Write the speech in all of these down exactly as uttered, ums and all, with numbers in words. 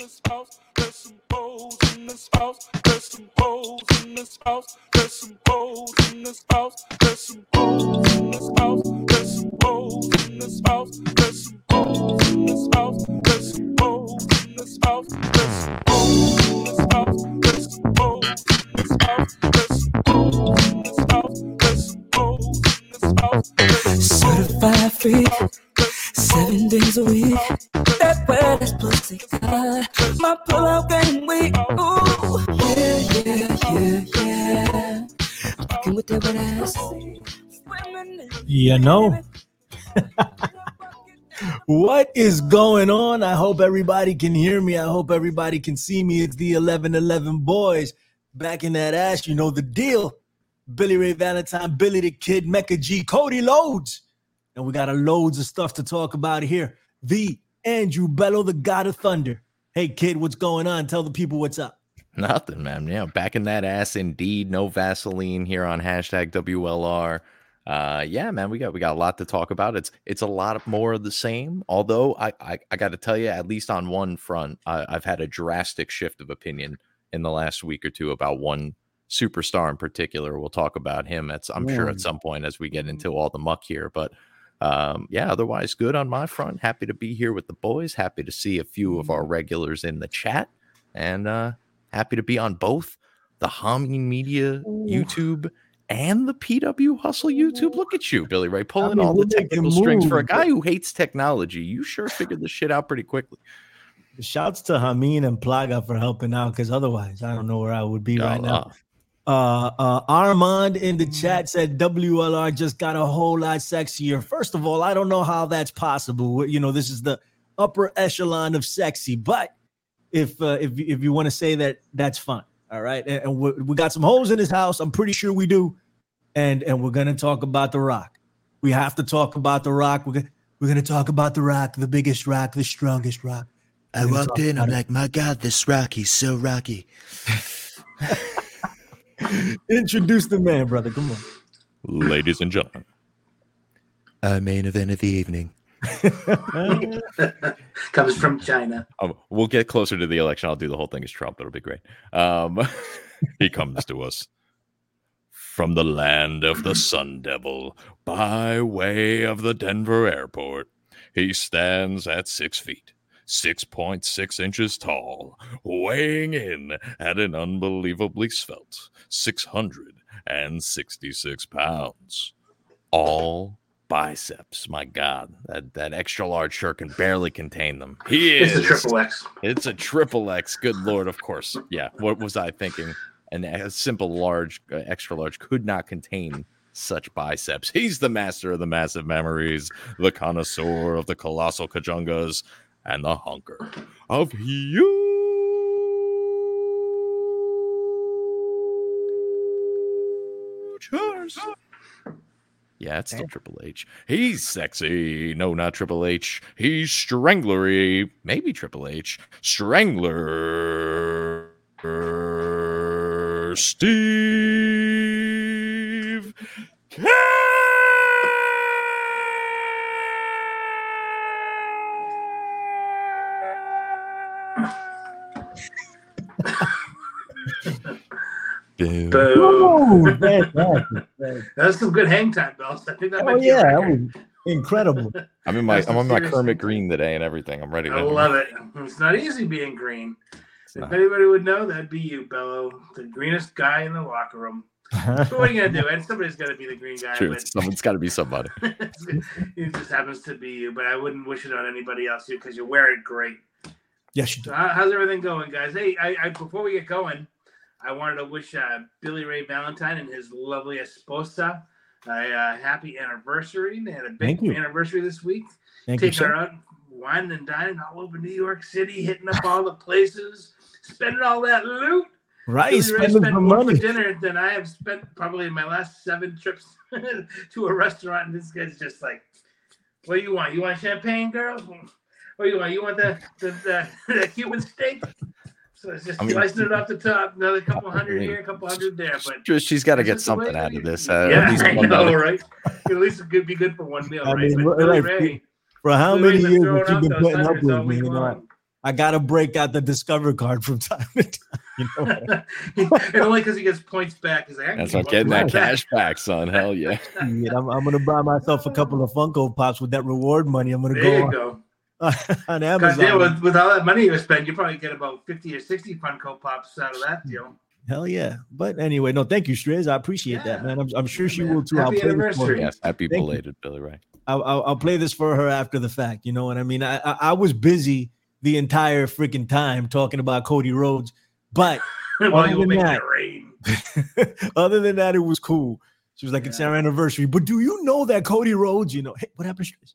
in this house. There's some hoes in this house. There's some hoes in this house. There's some hoes in this house. There's some hoes in this house. There's some hoes in this house. There's some hoes in this house. There's some hoes in this house. There's some hoes in this house. There's some hoes in this house. There's some hoes in this house. There's some hoes in this house. Certified freak. Seven days a week, that's where this pussy got my pull-out game week. Ooh, yeah, yeah, yeah, yeah. I'm fucking with that wet ass. You know. What is going on? I hope everybody can hear me. I hope everybody can see me. It's the eleven eleven boys back in that ass. You know the deal. Billy Ray Valentine, Billy the Kid, Mecca G, Cody Rhodes. And we got a loads of stuff to talk about here. The Andrew Bello, the God of Thunder. Hey, kid, what's going on? Tell the people what's up. Nothing, man. Yeah, back in that ass indeed. No Vaseline here on hashtag W L R. Uh, yeah, man, we got we got a lot to talk about. It's it's a lot more of the same. Although I I, I got to tell you, at least on one front, I, I've had a drastic shift of opinion in the last week or two about one superstar in particular. We'll talk about him. At, I'm yeah. sure at some point as we get into all the muck here, but. Um, yeah, otherwise good on my front. Happy to be here with the boys. Happy to see a few of our regulars in the chat, and uh, happy to be on both the Homie Media Ooh. YouTube and the P W Hustle YouTube. Look at you, Billy Ray, pulling I mean, all the technical strings for a guy who hates technology. You sure figured this shit out pretty quickly. Shouts to Hameen and Plaga for helping out, because otherwise I don't know where I would be right uh, now. Uh, uh, Armand in the chat said W L R just got a whole lot sexier. First of all, I don't know how that's possible. You know, this is the upper echelon of sexy, but if uh, if if you want to say that, that's fine. All right, and, and we, we got some hoes in this house. I'm pretty sure we do, and and we're gonna talk about The Rock. We have to talk about The Rock. We're gonna we're gonna talk about The Rock, the biggest rock, the strongest rock. We're I walked in. I'm it. like, my God, this rock. He's so rocky. Introduce the man, brother. Come on. Ladies and gentlemen. Uh, main event of the evening. Comes from China. Um, we'll get closer to the election. I'll do the whole thing as Trump. It'll be great. Um, he comes to us from the land of the Sun Devil by way of the Denver airport. He stands at six feet. six point six inches tall, weighing in at an unbelievably svelte six hundred sixty-six pounds. All biceps. My God, that, that extra large shirt can barely contain them. He is. It's a triple X. It's a triple X. Good Lord, of course. Yeah, what was I thinking? And a simple large, uh, extra large could not contain such biceps. He's the master of the massive memories, the connoisseur of the colossal Kajungas, and the hunker of you. Yeah, it's still Triple H. He's sexy. No, not Triple H. He's stranglery. Maybe Triple H. Strangler Steve K. Boom. Ooh, that's awesome. That was some good hang time, Bells. I think that might oh, be yeah, that was incredible. I'm in my I'm on my Kermit Green today and everything. I'm ready to I love it. It's not easy being green. It's if not. Anybody would know, that'd be you, Bello, the greenest guy in the locker room. But what are you gonna do? And somebody's gotta be the green guy. True. But someone's gotta be somebody. It just happens to be you, but I wouldn't wish it on anybody else too, because you wear it great. Yes, you do. So how's everything going, guys? Hey, I, I before we get going, I wanted to wish uh, Billy Ray Valentine and his lovely esposa a uh, happy anniversary. They had a big anniversary this week. Thank Taking you, her out, wine and dining all over New York City, hitting up all the places, spending all that loot. Right, spending spent more money for dinner than I have spent probably in my last seven trips to a restaurant. And this guy's just like, "What do you want? You want champagne, girl? What do you want? You want the the, the, the Cuban steak?" So it's just I mean, slicing it off the top, another couple hundred here, a couple hundred there. But she's, she's got to get something out of this. Uh, yeah, at least I know, right? At least it could be good for one meal, I right? Mean, but Billy Ray, for how Billy many Ray's years have you been putting up with me? You know, I gotta break out the Discover card from time to time. You know? And only because he gets points back. Like, that's what I'm getting that cash back, son. Hell yeah. yeah I'm, I'm gonna buy myself a couple of Funko Pops with that reward money. I'm gonna there go, go. On, on Amazon. Yeah, with, with all that money you spend, you probably get about fifty or sixty Funko Pops out of that deal. Hell yeah. But anyway, no, thank you, Striz. I appreciate yeah. that, man. I'm, I'm sure yeah, she man. will too. Happy I'll play anniversary. Yes, happy thank belated, you. Billy Ray. I'll, I'll, I'll play this for her after the fact. You know what I mean? I, I, I was busy the entire freaking time talking about Cody Rhodes, but well, other, than that, other than that, it was cool. She was like, yeah. it's our anniversary, but do you know that Cody Rhodes, you know, hey, what happened to Striz?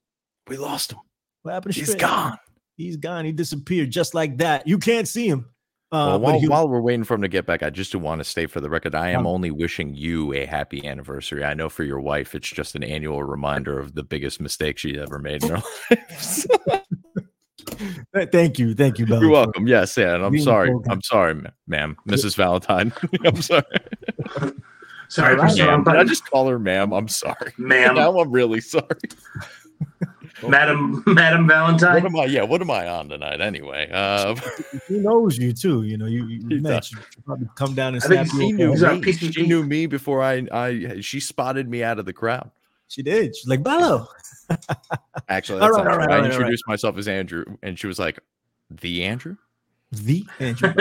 We lost him. What happened to Striz? He's gone. He's gone. He disappeared just like that. You can't see him. Uh, well, while, he, while we're waiting for him to get back, I just do want to state for the record, I am only wishing you a happy anniversary. I know for your wife, it's just an annual reminder of the biggest mistake she ever made in her life. Thank you. Thank you, Bello. You're welcome. Yes, yeah. And I'm sorry. Welcome. I'm sorry, ma- ma'am. Missus Valentine. I'm sorry. Sorry. Right, ma'am. Did I just call her ma'am? I'm sorry. Ma'am. Now I'm really sorry. Madam, Madam Valentine. What am I? Yeah, what am I on tonight? Anyway, uh, he knows you too. You know, you, you met. You probably come down and snap. She knew me. She knew me before I. I. She spotted me out of the crowd. She did. She's like Bello. Actually, that's all right, all right, I right, introduced right. myself as Andrew, and she was like, "The Andrew, the Andrew."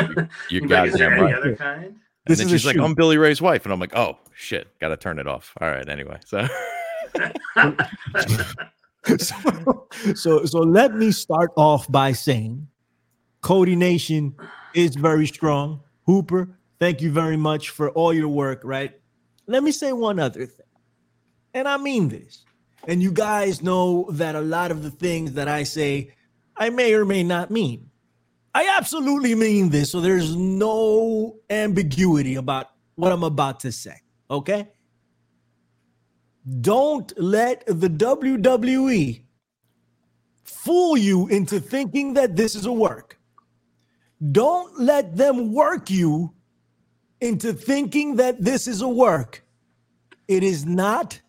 You, you got it. Right. Other kind? And this then is she's like, shoot. "I'm Billy Ray's wife," and I'm like, "Oh shit, got to turn it off." All right, anyway, so. So, so so let me start off by saying Cody Nation is very strong. Hooper, thank you very much for all your work, right? Let me say one other thing, and I mean this. And you guys know that a lot of the things that I say, I may or may not mean. I absolutely mean this, so there's no ambiguity about what I'm about to say, okay? Don't let the W W E fool you into thinking that this is a work. Don't let them work you into thinking that this is a work. It is not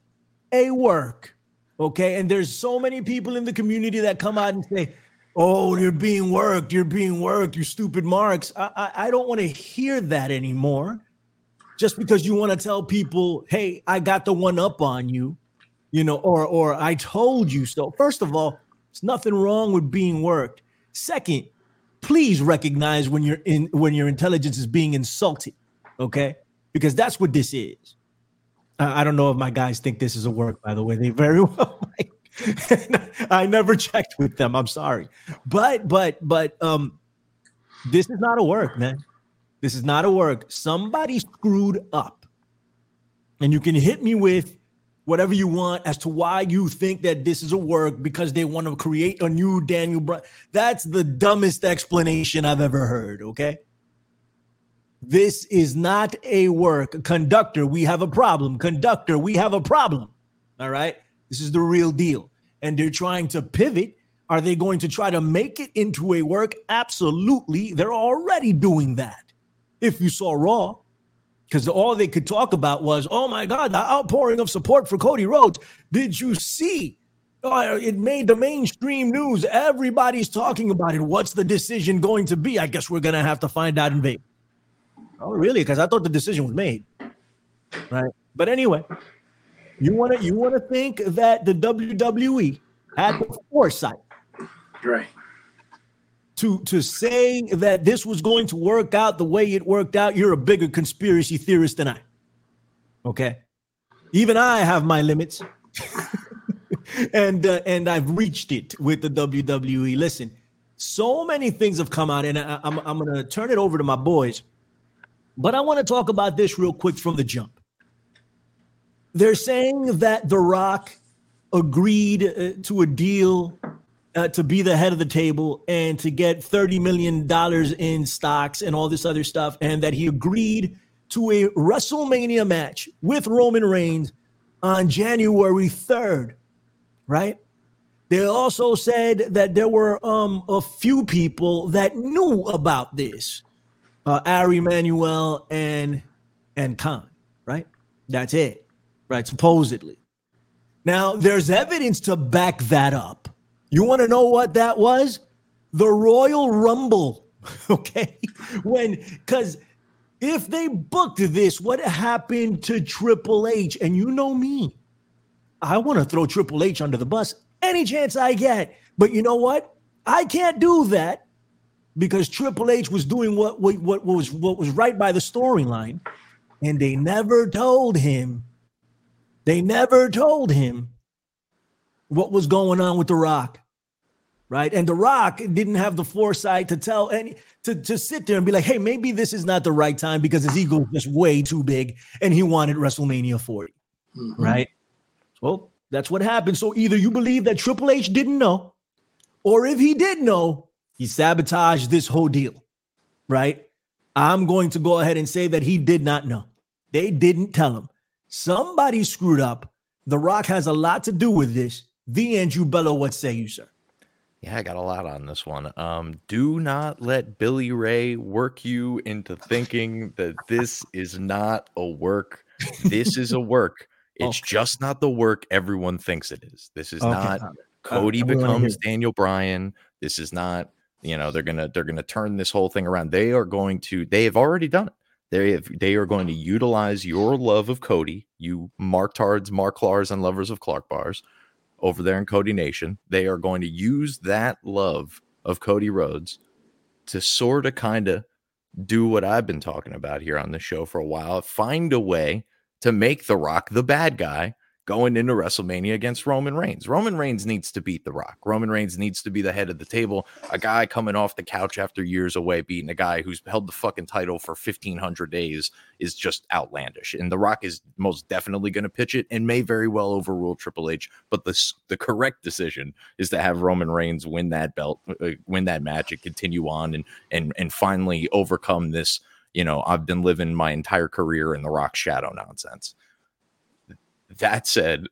a work, okay? And there's so many people in the community that come out and say, oh, you're being worked, you're being worked, you stupid marks. I, I, I don't want to hear that anymore. Just because you want to tell people, hey, I got the one up on you, you know, or or I told you so. First of all, there's nothing wrong with being worked. Second, please recognize when you're in when your intelligence is being insulted, okay? Because that's what this is. I, I don't know if my guys think this is a work, by the way. They very well might. I never checked with them. I'm sorry. But but but um this is not a work, man. This is not a work. Somebody screwed up. And you can hit me with whatever you want as to why you think that this is a work because they want to create a new Daniel Bryan. That's the dumbest explanation I've ever heard, okay? This is not a work. Conductor, we have a problem. Conductor, we have a problem. All right? This is the real deal. And they're trying to pivot. Are they going to try to make it into a work? Absolutely. They're already doing that. If you saw Raw, because all they could talk about was, oh, my God, the outpouring of support for Cody Rhodes. Did you see? Oh, it made the mainstream news. Everybody's talking about it. What's the decision going to be? I guess we're going to have to find out in Vegas. Oh, really? Because I thought the decision was made. Right. But anyway, you want to you want to think that the W W E had the foresight. Right. To, to say that this was going to work out the way it worked out, you're a bigger conspiracy theorist than I. Okay? Even I have my limits. and uh, and I've reached it with the W W E. Listen, so many things have come out, and I, I'm, I'm going to turn it over to my boys. But I want to talk about this real quick from the jump. They're saying that The Rock agreed uh, to a deal Uh, to be the head of the table and to get thirty million dollars in stocks and all this other stuff, and that he agreed to a WrestleMania match with Roman Reigns on January third, right? They also said that there were um, a few people that knew about this, uh, Ari Emanuel and, and Khan, right? That's it, right, supposedly. Now, there's evidence to back that up. You want to know what that was? the Royal Rumble, okay? When, because if they booked this, what happened to Triple H? And you know me, I want to throw Triple H under the bus any chance I get. But you know what? I can't do that because Triple H was doing what what, what was what was right by the storyline, and they never told him. They never told him what was going on with The Rock, right? And The Rock didn't have the foresight to tell any to, to sit there and be like, hey, maybe this is not the right time because his ego was way too big and he wanted WrestleMania forty, mm-hmm. right? Well, that's what happened. So either you believe that Triple H didn't know, or if he did know, he sabotaged this whole deal, right? I'm going to go ahead and say that he did not know. They didn't tell him. Somebody screwed up. The Rock has a lot to do with this. The Andrew Bello, what say you, sir? Yeah, I got a lot on this one. Um, do not let Billy Ray work you into thinking that this is not a work. This is a work. It's okay. Just not the work everyone thinks it is. This is okay. not Cody uh, becomes Daniel Bryan. This is not, you know, they're gonna they're gonna turn this whole thing around. They are going to. They have already done it. They have, they are going to utilize your love of Cody, you Marktards, Marklars, and lovers of Clark Bars over there in Cody Nation. They are going to use that love of Cody Rhodes to sort of kind of do what I've been talking about here on the show for a while. Find a way to make The Rock the bad guy going into WrestleMania against Roman Reigns. Roman Reigns needs to beat The Rock. Roman Reigns needs to be the head of the table. A guy coming off the couch after years away beating a guy who's held the fucking title for fifteen hundred days is just outlandish. And The Rock is most definitely going to pitch it and may very well overrule Triple H. But the, the correct decision is to have Roman Reigns win that belt, win that match, and continue on and and and finally overcome this, you know, I've been living my entire career in The Rock shadow nonsense. That said,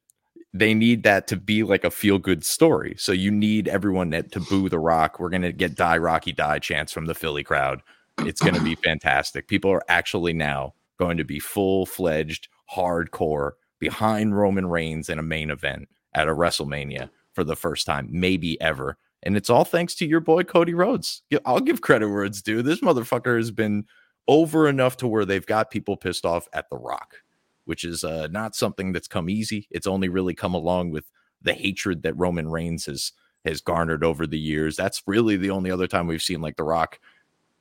they need that to be like a feel-good story. So you need everyone that, to boo The Rock. We're going to get Die Rocky Die chants from the Philly crowd. It's going to be fantastic. People are actually now going to be full-fledged, hardcore, behind Roman Reigns in a main event at a WrestleMania for the first time, maybe ever. And it's all thanks to your boy, Cody Rhodes. I'll give credit where it's due. This motherfucker has been over enough to where they've got people pissed off at The Rock, which is uh, not something that's come easy. It's only really come along with the hatred that Roman Reigns has has garnered over the years. That's really the only other time we've seen like The Rock,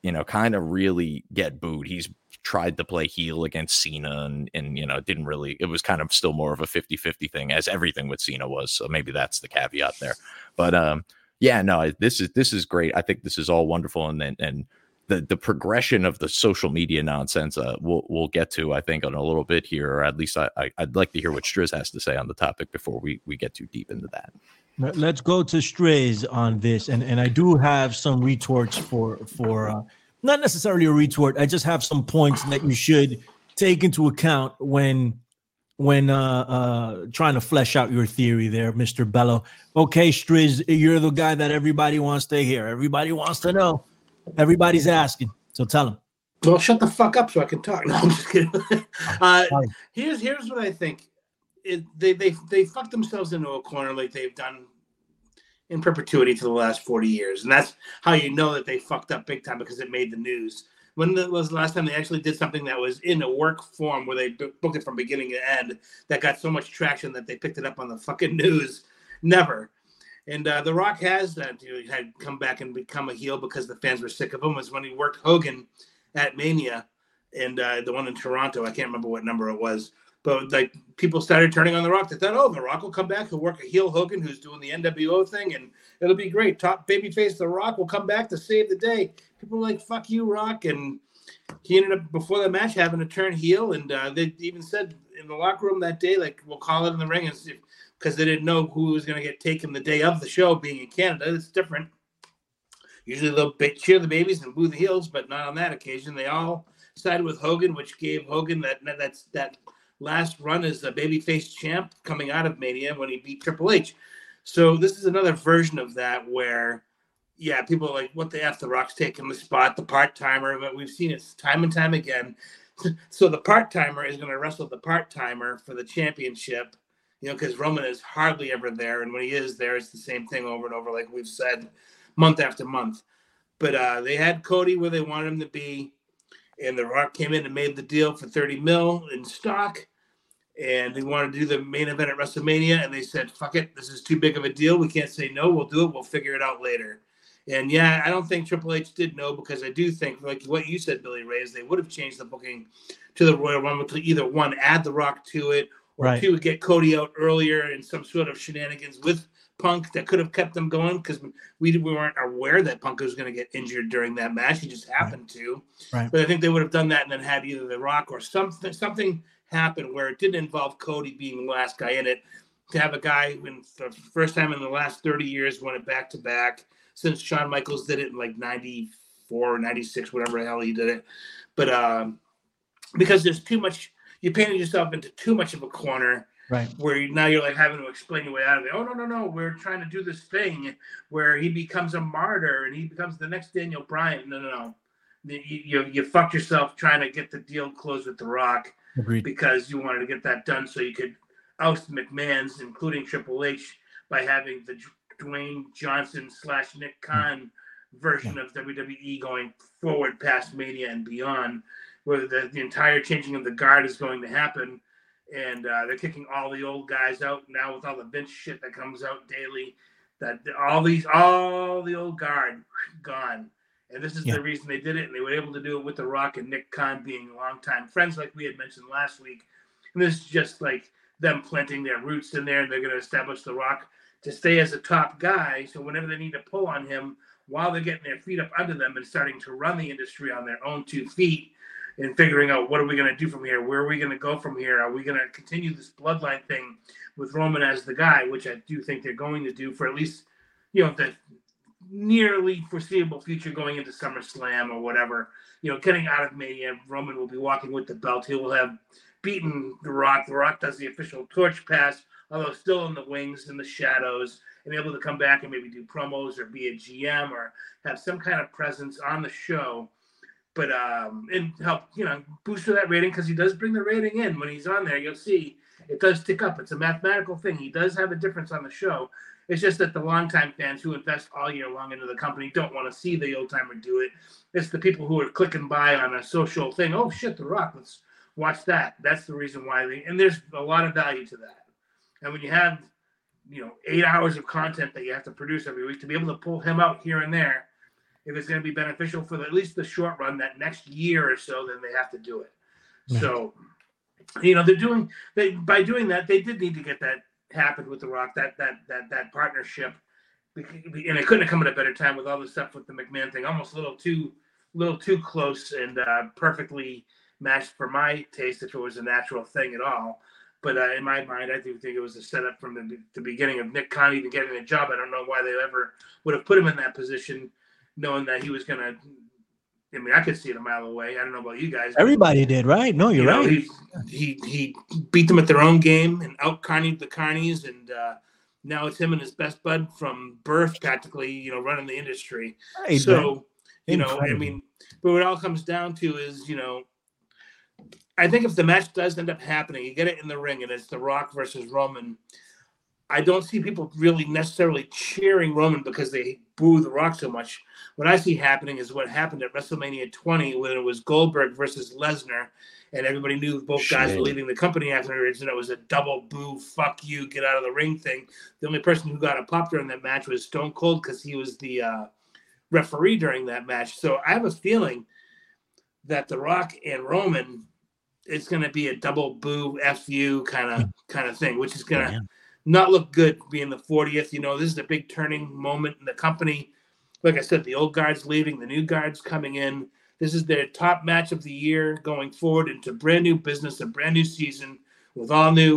you know, kind of really get booed. He's tried to play heel against Cena and, and, you know, didn't really, it was kind of still more of a fifty-fifty thing as everything with Cena was. So maybe that's the caveat there. But um, yeah, no, this is, this is great. I think this is all wonderful. And then, and, and The, the progression of the social media nonsense uh, we'll, we'll get to, I think, in a little bit here, or at least I, I, I'd like to hear what Striz has to say on the topic before we, we get too deep into that. Let's go to Striz on this. And, and I do have some retorts for, for uh, not necessarily a retort. I just have some points that you should take into account when when uh, uh, trying to flesh out your theory there, Mister Bello. Okay, Striz, you're the guy that everybody wants to hear. Everybody wants to know. Everybody's asking, so tell them. Well, shut the fuck up so I can talk. No, I'm just kidding. uh, here's here's what I think. It, they they they fucked themselves into a corner like they've done in perpetuity for the last forty years, and that's how you know that they fucked up big time because it made the news. When the, was the last time they actually did something that was in a work form where they b- booked it from beginning to end that got so much traction that they picked it up on the fucking news? Never. And uh, The Rock has that, you know, had come back and become a heel because the fans were sick of him. It was when he worked Hogan at Mania and uh, the one in Toronto. I can't remember what number it was. But like people started turning on The Rock. They thought, oh, The Rock will come back. He'll work a heel Hogan who's doing the N W O thing, and it'll be great. Top babyface The Rock will come back to save the day. People were like, fuck you, Rock. And he ended up, before the match, having to turn heel. And uh, they even said in the locker room that day, like, we'll call it in the ring and see if, because they didn't know who was going to get taken the day of the show, being in Canada. It's different. Usually they'll cheer the babies and boo the heels, but not on that occasion. They all sided with Hogan, which gave Hogan that that's, that last run as the babyface champ coming out of Mania when he beat Triple H. So this is another version of that where, yeah, people are like, what the F? The Rock's taking the spot, the part-timer. But we've seen it time and time again. So the part-timer is going to wrestle the part-timer for the championship. You know, because Roman is hardly ever there, and when he is there, it's the same thing over and over, like we've said month after month. But uh, they had Cody where they wanted him to be, and The Rock came in and made the deal for thirty mil in stock, and they wanted to do the main event at WrestleMania, and they said, fuck it, this is too big of a deal. We can't say no. We'll do it. We'll figure it out later. And, yeah, I don't think Triple H did know, because I do think, like what you said, Billy Ray, is they would have changed the booking to the Royal Rumble to either, one, add The Rock to it, or right. two, get Cody out earlier in some sort of shenanigans with Punk that could have kept them going, because we, we weren't aware that Punk was going to get injured during that match. He just happened right. to. Right. But I think they would have done that and then had either The Rock or something something happen where it didn't involve Cody being the last guy in it, to have a guy when for the first time in the last thirty years won it back-to-back, since Shawn Michaels did it in like ninety-four or ninety-six, whatever the hell he did it. But um, because there's too much, you painted yourself into too much of a corner, right? Where you, now you're like having to explain your way out of it. Oh, no, no, no. We're trying to do this thing where he becomes a martyr and he becomes the next Daniel Bryan. No, no, no. You, you, you fucked yourself trying to get the deal closed with The Rock. Agreed. Because you wanted to get that done so you could oust McMahon's, including Triple H, by having the Dwayne Johnson slash Nick Khan version yeah. of W W E going forward past Mania and beyond, where the, the entire changing of the guard is going to happen. And uh, they're kicking all the old guys out now with all the Vince shit that comes out daily, that all these, all the old guard gone. And this is yeah. the reason they did it. And they were able to do it with The Rock and Nick Khan being longtime friends, like we had mentioned last week. And this is just like them planting their roots in there, and they're going to establish The Rock to stay as a top guy, so whenever they need to pull on him, while they're getting their feet up under them and starting to run the industry on their own two feet and figuring out, what are we going to do from here? Where are we going to go from here? Are we going to continue this bloodline thing with Roman as the guy, which I do think they're going to do for at least, you know, the nearly foreseeable future going into SummerSlam or whatever. You know, getting out of Mania, Roman will be walking with the belt. He will have beaten The Rock. The Rock does the official torch pass, although still in the wings, in the shadows, and able to come back and maybe do promos or be a G M or have some kind of presence on the show, but um, and help, you know, boost that rating, because he does bring the rating in when he's on there. You'll see it does tick up. It's a mathematical thing. He does have a difference on the show. It's just that the longtime fans who invest all year long into the company don't want to see the old-timer do it. It's the people who are clicking by on a social thing. Oh, shit, The Rock, let's watch that. That's the reason why. They, and there's a lot of value to that. And when you have, you know, eight hours of content that you have to produce every week, to be able to pull him out here and there, if it's going to be beneficial for the, at least the short run, that next year or so, then they have to do it. Yeah. So, you know, they're doing they by doing that, they did need to get that happened with The Rock, that that that that partnership, and it couldn't have come at a better time with all the stuff with the McMahon thing. Almost a little too little too close and uh, perfectly matched for my taste, if it was a natural thing at all. But uh, in my mind, I do think it was a setup from the, the beginning of Nick Khan even getting a job. I don't know why they ever would have put him in that position, knowing that he was going to – I mean, I could see it a mile away. I don't know about you guys. Everybody did, right? No, you're you know, right. He, he he beat them at their own game and out-carnied the carnies, and uh, now it's him and his best bud from birth practically, you know, running the industry. Right, so, man. You know, incredible. I mean, but what it all comes down to is, you know, I think if the match does end up happening, you get it in the ring, and it's The Rock versus Roman, I don't see people really necessarily cheering Roman because they boo The Rock so much. What I see happening is what happened at WrestleMania twenty when it was Goldberg versus Lesnar, and everybody knew both Shit. guys were leaving the company afterwards, and it was a double boo, fuck you, get out of the ring thing. The only person who got a pop during that match was Stone Cold, because he was the uh, referee during that match. So I have a feeling that The Rock and Roman, it's going to be a double boo F you kind of kind of thing, which is going to not look good being the fortieth. You know, this is a big turning moment in the company. Like I said, the old guard's leaving, the new guard's coming in. This is their top match of the year going forward into brand new business, a brand new season with all new,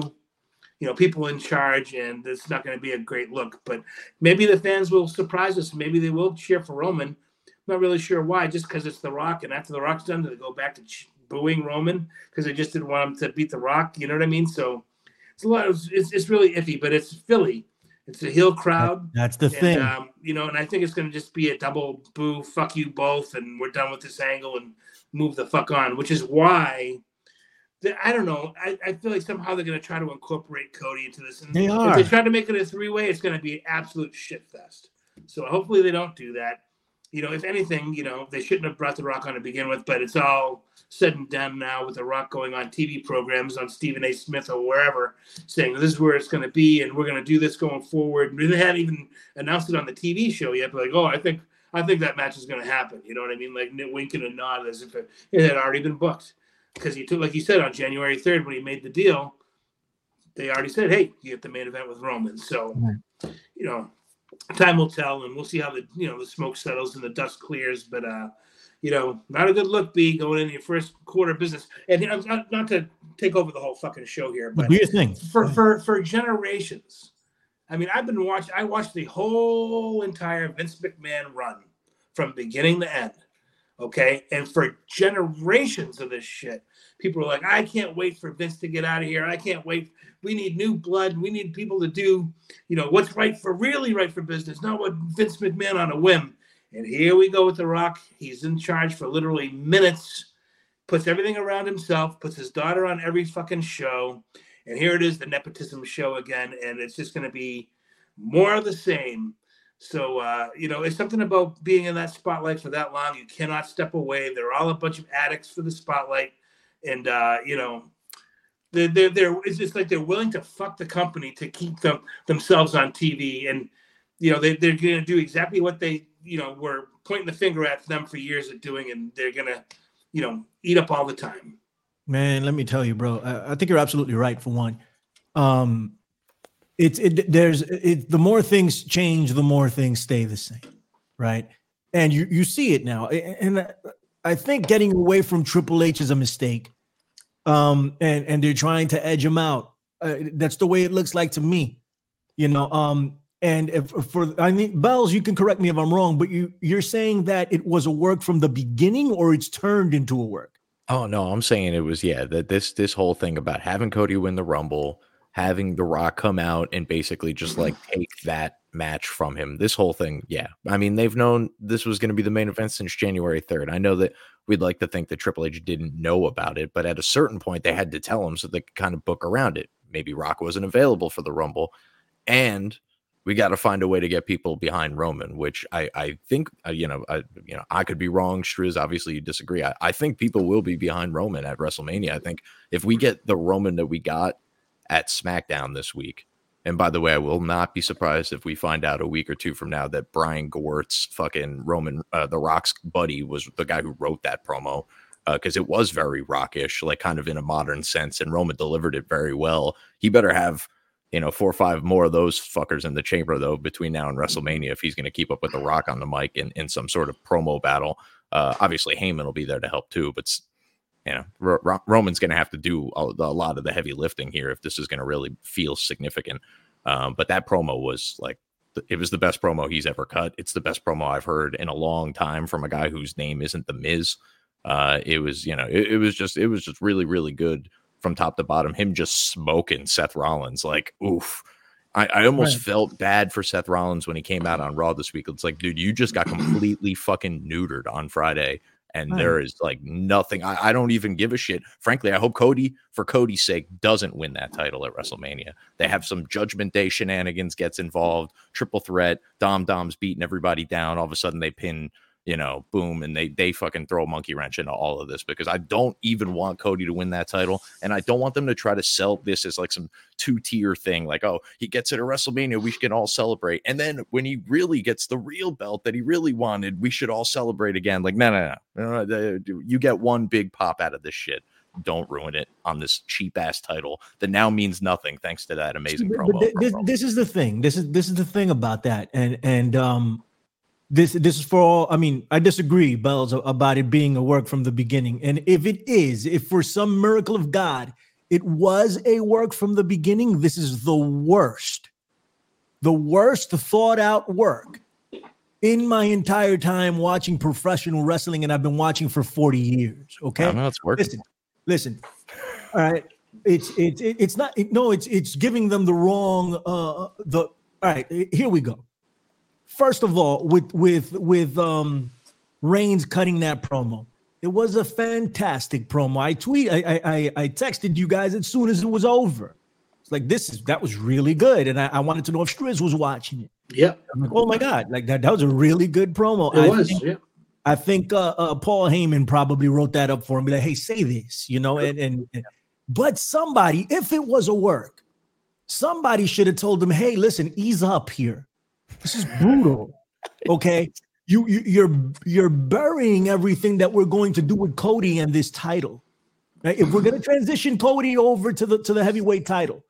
you know, people in charge, and it's not going to be a great look. But maybe the fans will surprise us. Maybe they will cheer for Roman. Not really sure why, just because it's The Rock, and after The Rock's done, they go back to ch- booing Roman because they just didn't want him to beat The Rock. You know what I mean? So it's a lot of, it's, it's really iffy, but it's Philly. It's a heel crowd. That's the and, thing. Um, you know, and I think it's going to just be a double boo, fuck you both, and we're done with this angle and move the fuck on, which is why, the, I don't know, I, I feel like somehow they're going to try to incorporate Cody into this. And they are. If they try to make it a three-way, it's going to be an absolute shit fest. So hopefully they don't do that. You know, if anything, you know, they shouldn't have brought The Rock on to begin with, but it's all said and done now with The Rock going on T V programs on Stephen A. Smith or wherever, saying this is where it's going to be and we're going to do this going forward. And they haven't even announced it on the T V show yet, but like, oh, I think I think that match is going to happen. You know what I mean? Like winking and nodding as if it, it had already been booked. Because he took, like you said, on January third when he made the deal, they already said, hey, you get the main event with Roman. So, you know, time will tell, and we'll see how the you know the smoke settles and the dust clears. But uh, you know, not a good look, B, going into your first quarter business. And you know, not, not to take over the whole fucking show here, but weird thing for for for generations. I mean, I've been watching. I watched the whole entire Vince McMahon run from beginning to end. Okay, and for generations of this shit, people are like, I can't wait for Vince to get out of here. I can't wait. We need new blood. We need people to do, you know, what's right for really right for business, not what Vince McMahon on a whim. And here we go with The Rock. He's in charge for literally minutes, puts everything around himself, puts his daughter on every fucking show. And here it is, the nepotism show again. And it's just going to be more of the same. So, uh, you know, it's something about being in that spotlight for that long. You cannot step away. They're all a bunch of addicts for the spotlight. And, uh, you know, they're, they're, they're, it's just like they're willing to fuck the company to keep them themselves on T V. And, you know, they, they're going to do exactly what they, you know, were pointing the finger at them for years of doing. And they're going to, you know, eat up all the time. Man, let me tell you, bro, I, I think you're absolutely right for one. Um It's it, there's it, the more things change, the more things stay the same, right? And you you see it now. And I think getting away from Triple H is a mistake. Um, and and they're trying to edge him out. Uh, that's the way it looks like to me, you know. Um, and if, for I mean, Bells, you can correct me if I'm wrong, but you you're saying that it was a work from the beginning, or it's turned into a work. Oh no, I'm saying it was yeah. That this this whole thing about having Cody win the Rumble. Having The Rock come out and basically just like take that match from him. This whole thing, yeah. I mean, they've known this was going to be the main event since January third. I know that we'd like to think that Triple H didn't know about it, but at a certain point, they had to tell him so they could kind of book around it. Maybe Rock wasn't available for the Rumble, and we got to find a way to get people behind Roman, which I, I think, uh, you know, I, you know, I could be wrong. Striz, obviously you disagree. I, I think people will be behind Roman at WrestleMania. I think if we get the Roman that we got at SmackDown this week. And by the way, I will not be surprised if we find out a week or two from now that Brian Gewirtz's fucking Roman, uh, The Rock's buddy, was the guy who wrote that promo, because uh, it was very Rockish, like kind of in a modern sense, and Roman delivered it very well. He better have, you know, four or five more of those fuckers in the chamber, though, between now and WrestleMania, if he's going to keep up with The Rock on the mic in, in some sort of promo battle. Uh, obviously, Heyman will be there to help, too, but you know, Ro- Roman's going to have to do a, a lot of the heavy lifting here if this is going to really feel significant. Um, but that promo was like, it was the best promo he's ever cut. It's the best promo I've heard in a long time from a guy whose name isn't The Miz. Uh, it was, you know, it, it was just, it was just really, really good from top to bottom. Him just smoking Seth Rollins, like, oof. I, I almost right. felt bad for Seth Rollins when he came out on Raw this week. It's like, dude, you just got completely fucking neutered on Friday. And right. there is like nothing. I, I don't even give a shit. Frankly, I hope Cody, for Cody's sake, doesn't win that title at WrestleMania. They have some Judgment Day shenanigans gets involved. Triple threat. Dom Dom's beating everybody down. All of a sudden they pin, you know, boom. And they, they fucking throw a monkey wrench into all of this, because I don't even want Cody to win that title. And I don't want them to try to sell this as like some two tier thing. Like, oh, he gets it at WrestleMania. We can all celebrate. And then when he really gets the real belt that he really wanted, we should all celebrate again. Like, no, no, no. Uh, you get one big pop out of this shit. Don't ruin it on this cheap ass title that now means nothing thanks to that amazing See, promo. Th- th- this is the thing. This is this is the thing about that. And and um, this this is for all. I mean, I disagree, Bells, about it being a work from the beginning. And if it is, if for some miracle of God it was a work from the beginning, this is the worst, the worst thought out work in my entire time watching professional wrestling, and I've been watching for forty years. Okay, I know it's working. Listen, listen. All right, it's it's it's not. It, no, it's it's giving them the wrong. Uh, the all right. Here we go. First of all, with with with um, Reigns cutting that promo, it was a fantastic promo. I tweet. I I I texted you guys as soon as it was over. It's like this is that was really good, and I, I wanted to know if Striz was watching it. Yeah. I'm like, oh my God. Like that, that was a really good promo. It I was, think, yeah. I think uh, uh, Paul Heyman probably wrote that up for him. Be like, hey, say this, you know, and, and, and but somebody, if it was a work, somebody should have told him, hey, listen, ease up here. This is brutal. Okay. You, you you're you're burying everything that we're going to do with Cody and this title. Right? If we're going to transition Cody over to the to the heavyweight title,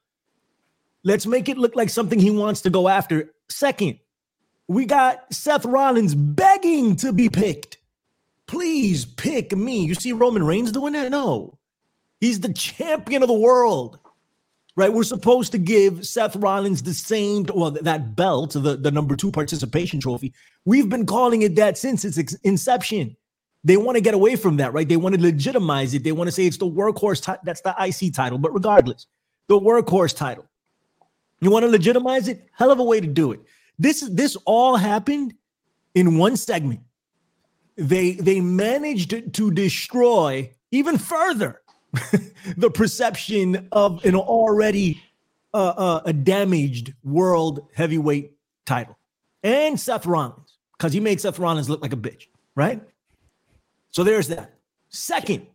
let's make it look like something he wants to go after. Second, we got Seth Rollins begging to be picked. Please pick me. You see Roman Reigns doing that? No. He's the champion of the world. Right, we're supposed to give Seth Rollins the same, well, that belt, the, the number two participation trophy. We've been calling it that since its inception. They want to get away from that, right? They want to legitimize it. They want to say it's the workhorse title. That's the I C title, but regardless, the workhorse title. You want to legitimize it? Hell of a way to do it. This this all happened in one segment. They they managed to destroy even further the perception of an already uh, uh, a damaged world heavyweight title, and Seth Rollins, because he made Seth Rollins look like a bitch, right? So there's that. Second,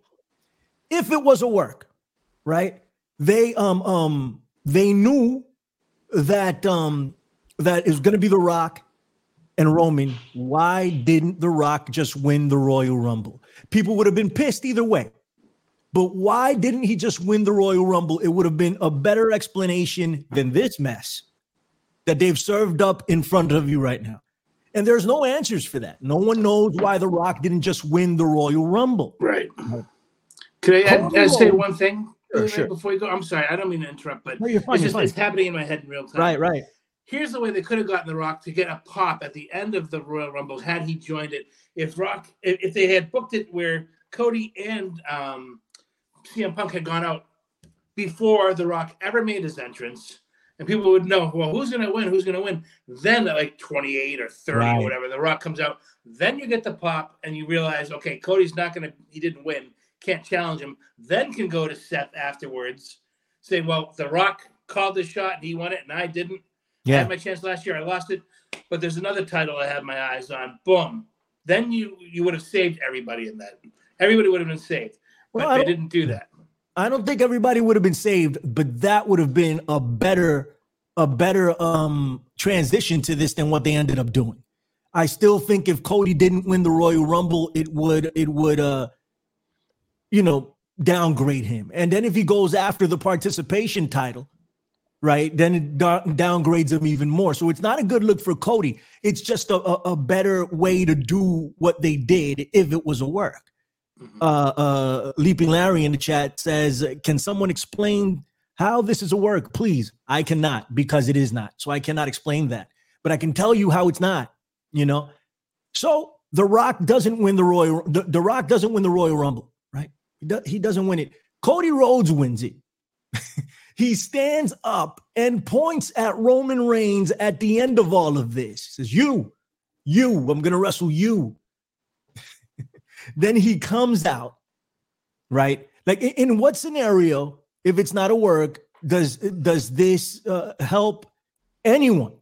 if it was a work, right? They um um they knew that um that is going to be The Rock and Roman. Why didn't The Rock just win the Royal Rumble? People would have been pissed either way. But why didn't he just win the Royal Rumble? It would have been a better explanation than this mess that they've served up in front of you right now. And there's no answers for that. No one knows why The Rock didn't just win the Royal Rumble. Right. Could I, add, I say one thing oh, right sure. before you go? I'm sorry. I don't mean to interrupt, but no, you're fine, it's, you're just, it's happening in my head in real time. Right, right. Here's the way they could have gotten The Rock to get a pop at the end of the Royal Rumble had he joined it. If Rock, if, if they had booked it where Cody and um, C M Punk had gone out before The Rock ever made his entrance, and people would know, well, who's going to win? Who's going to win? Then at like twenty-eight or thirty right. or whatever, The Rock comes out. Then you get the pop, and you realize, okay, Cody's not going to – he didn't win. Can't challenge him. Then can go to Seth afterwards, say, well, The Rock called this shot, and he won it, and I didn't. Yeah. I had my chance last year. I lost it. But there's another title I have my eyes on. Boom. Then you you would have saved everybody in that. Everybody would have been saved. But well, they didn't do that. I don't think everybody would have been saved, but that would have been a better a better um, transition to this than what they ended up doing. I still think if Cody didn't win the Royal Rumble, it would it would uh, you know, downgrade him. And then if he goes after the participation title, right, then it da- downgrades him even more. So it's not a good look for Cody. It's just a, a, a better way to do what they did if it was a work. Uh, uh, Leaping Larry in the chat says, can someone explain how this is a work, please? I cannot, because it is not. So I cannot explain that. But I can tell you how it's not, you know? So The Rock doesn't win the Royal the, the Rock doesn't win the Royal Rumble, right? He, do, he doesn't win it. Cody Rhodes wins it. He stands up and points at Roman Reigns at the end of all of this. He says, you, you, I'm going to wrestle you. Then he comes out, right? Like, in what scenario, if it's not a work, does does this uh, help anyone,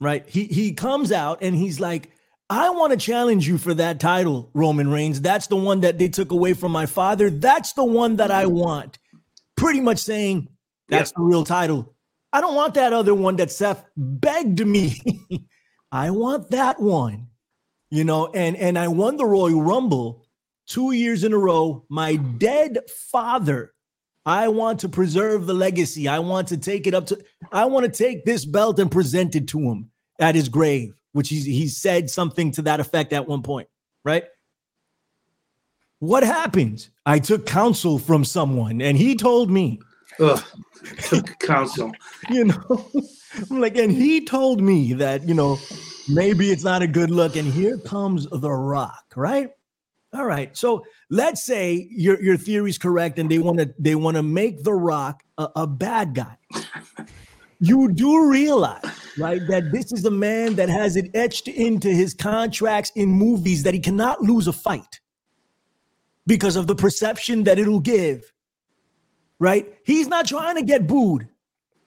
right? He he comes out and he's like, I want to challenge you for that title, Roman Reigns. That's the one that they took away from my father. That's the one that I want. Pretty much saying, that's yeah. the real title. I don't want that other one that Seth begged me. I want that one. You know, and, and I won the Royal Rumble two years in a row. My dead father, I want to preserve the legacy. I want to take it up to, I want to take this belt and present it to him at his grave, which he's, he said something to that effect at one point, right? What happened? I took counsel from someone and he told me. Ugh, took counsel. You know, I'm like, and he told me that, you know, maybe it's not a good look, and here comes The Rock, right? All right. So let's say your your theory's correct, and they want to they want to make The Rock a, a bad guy. You do realize, right, that this is a man that has it etched into his contracts in movies that he cannot lose a fight because of the perception that it'll give, right? He's not trying to get booed.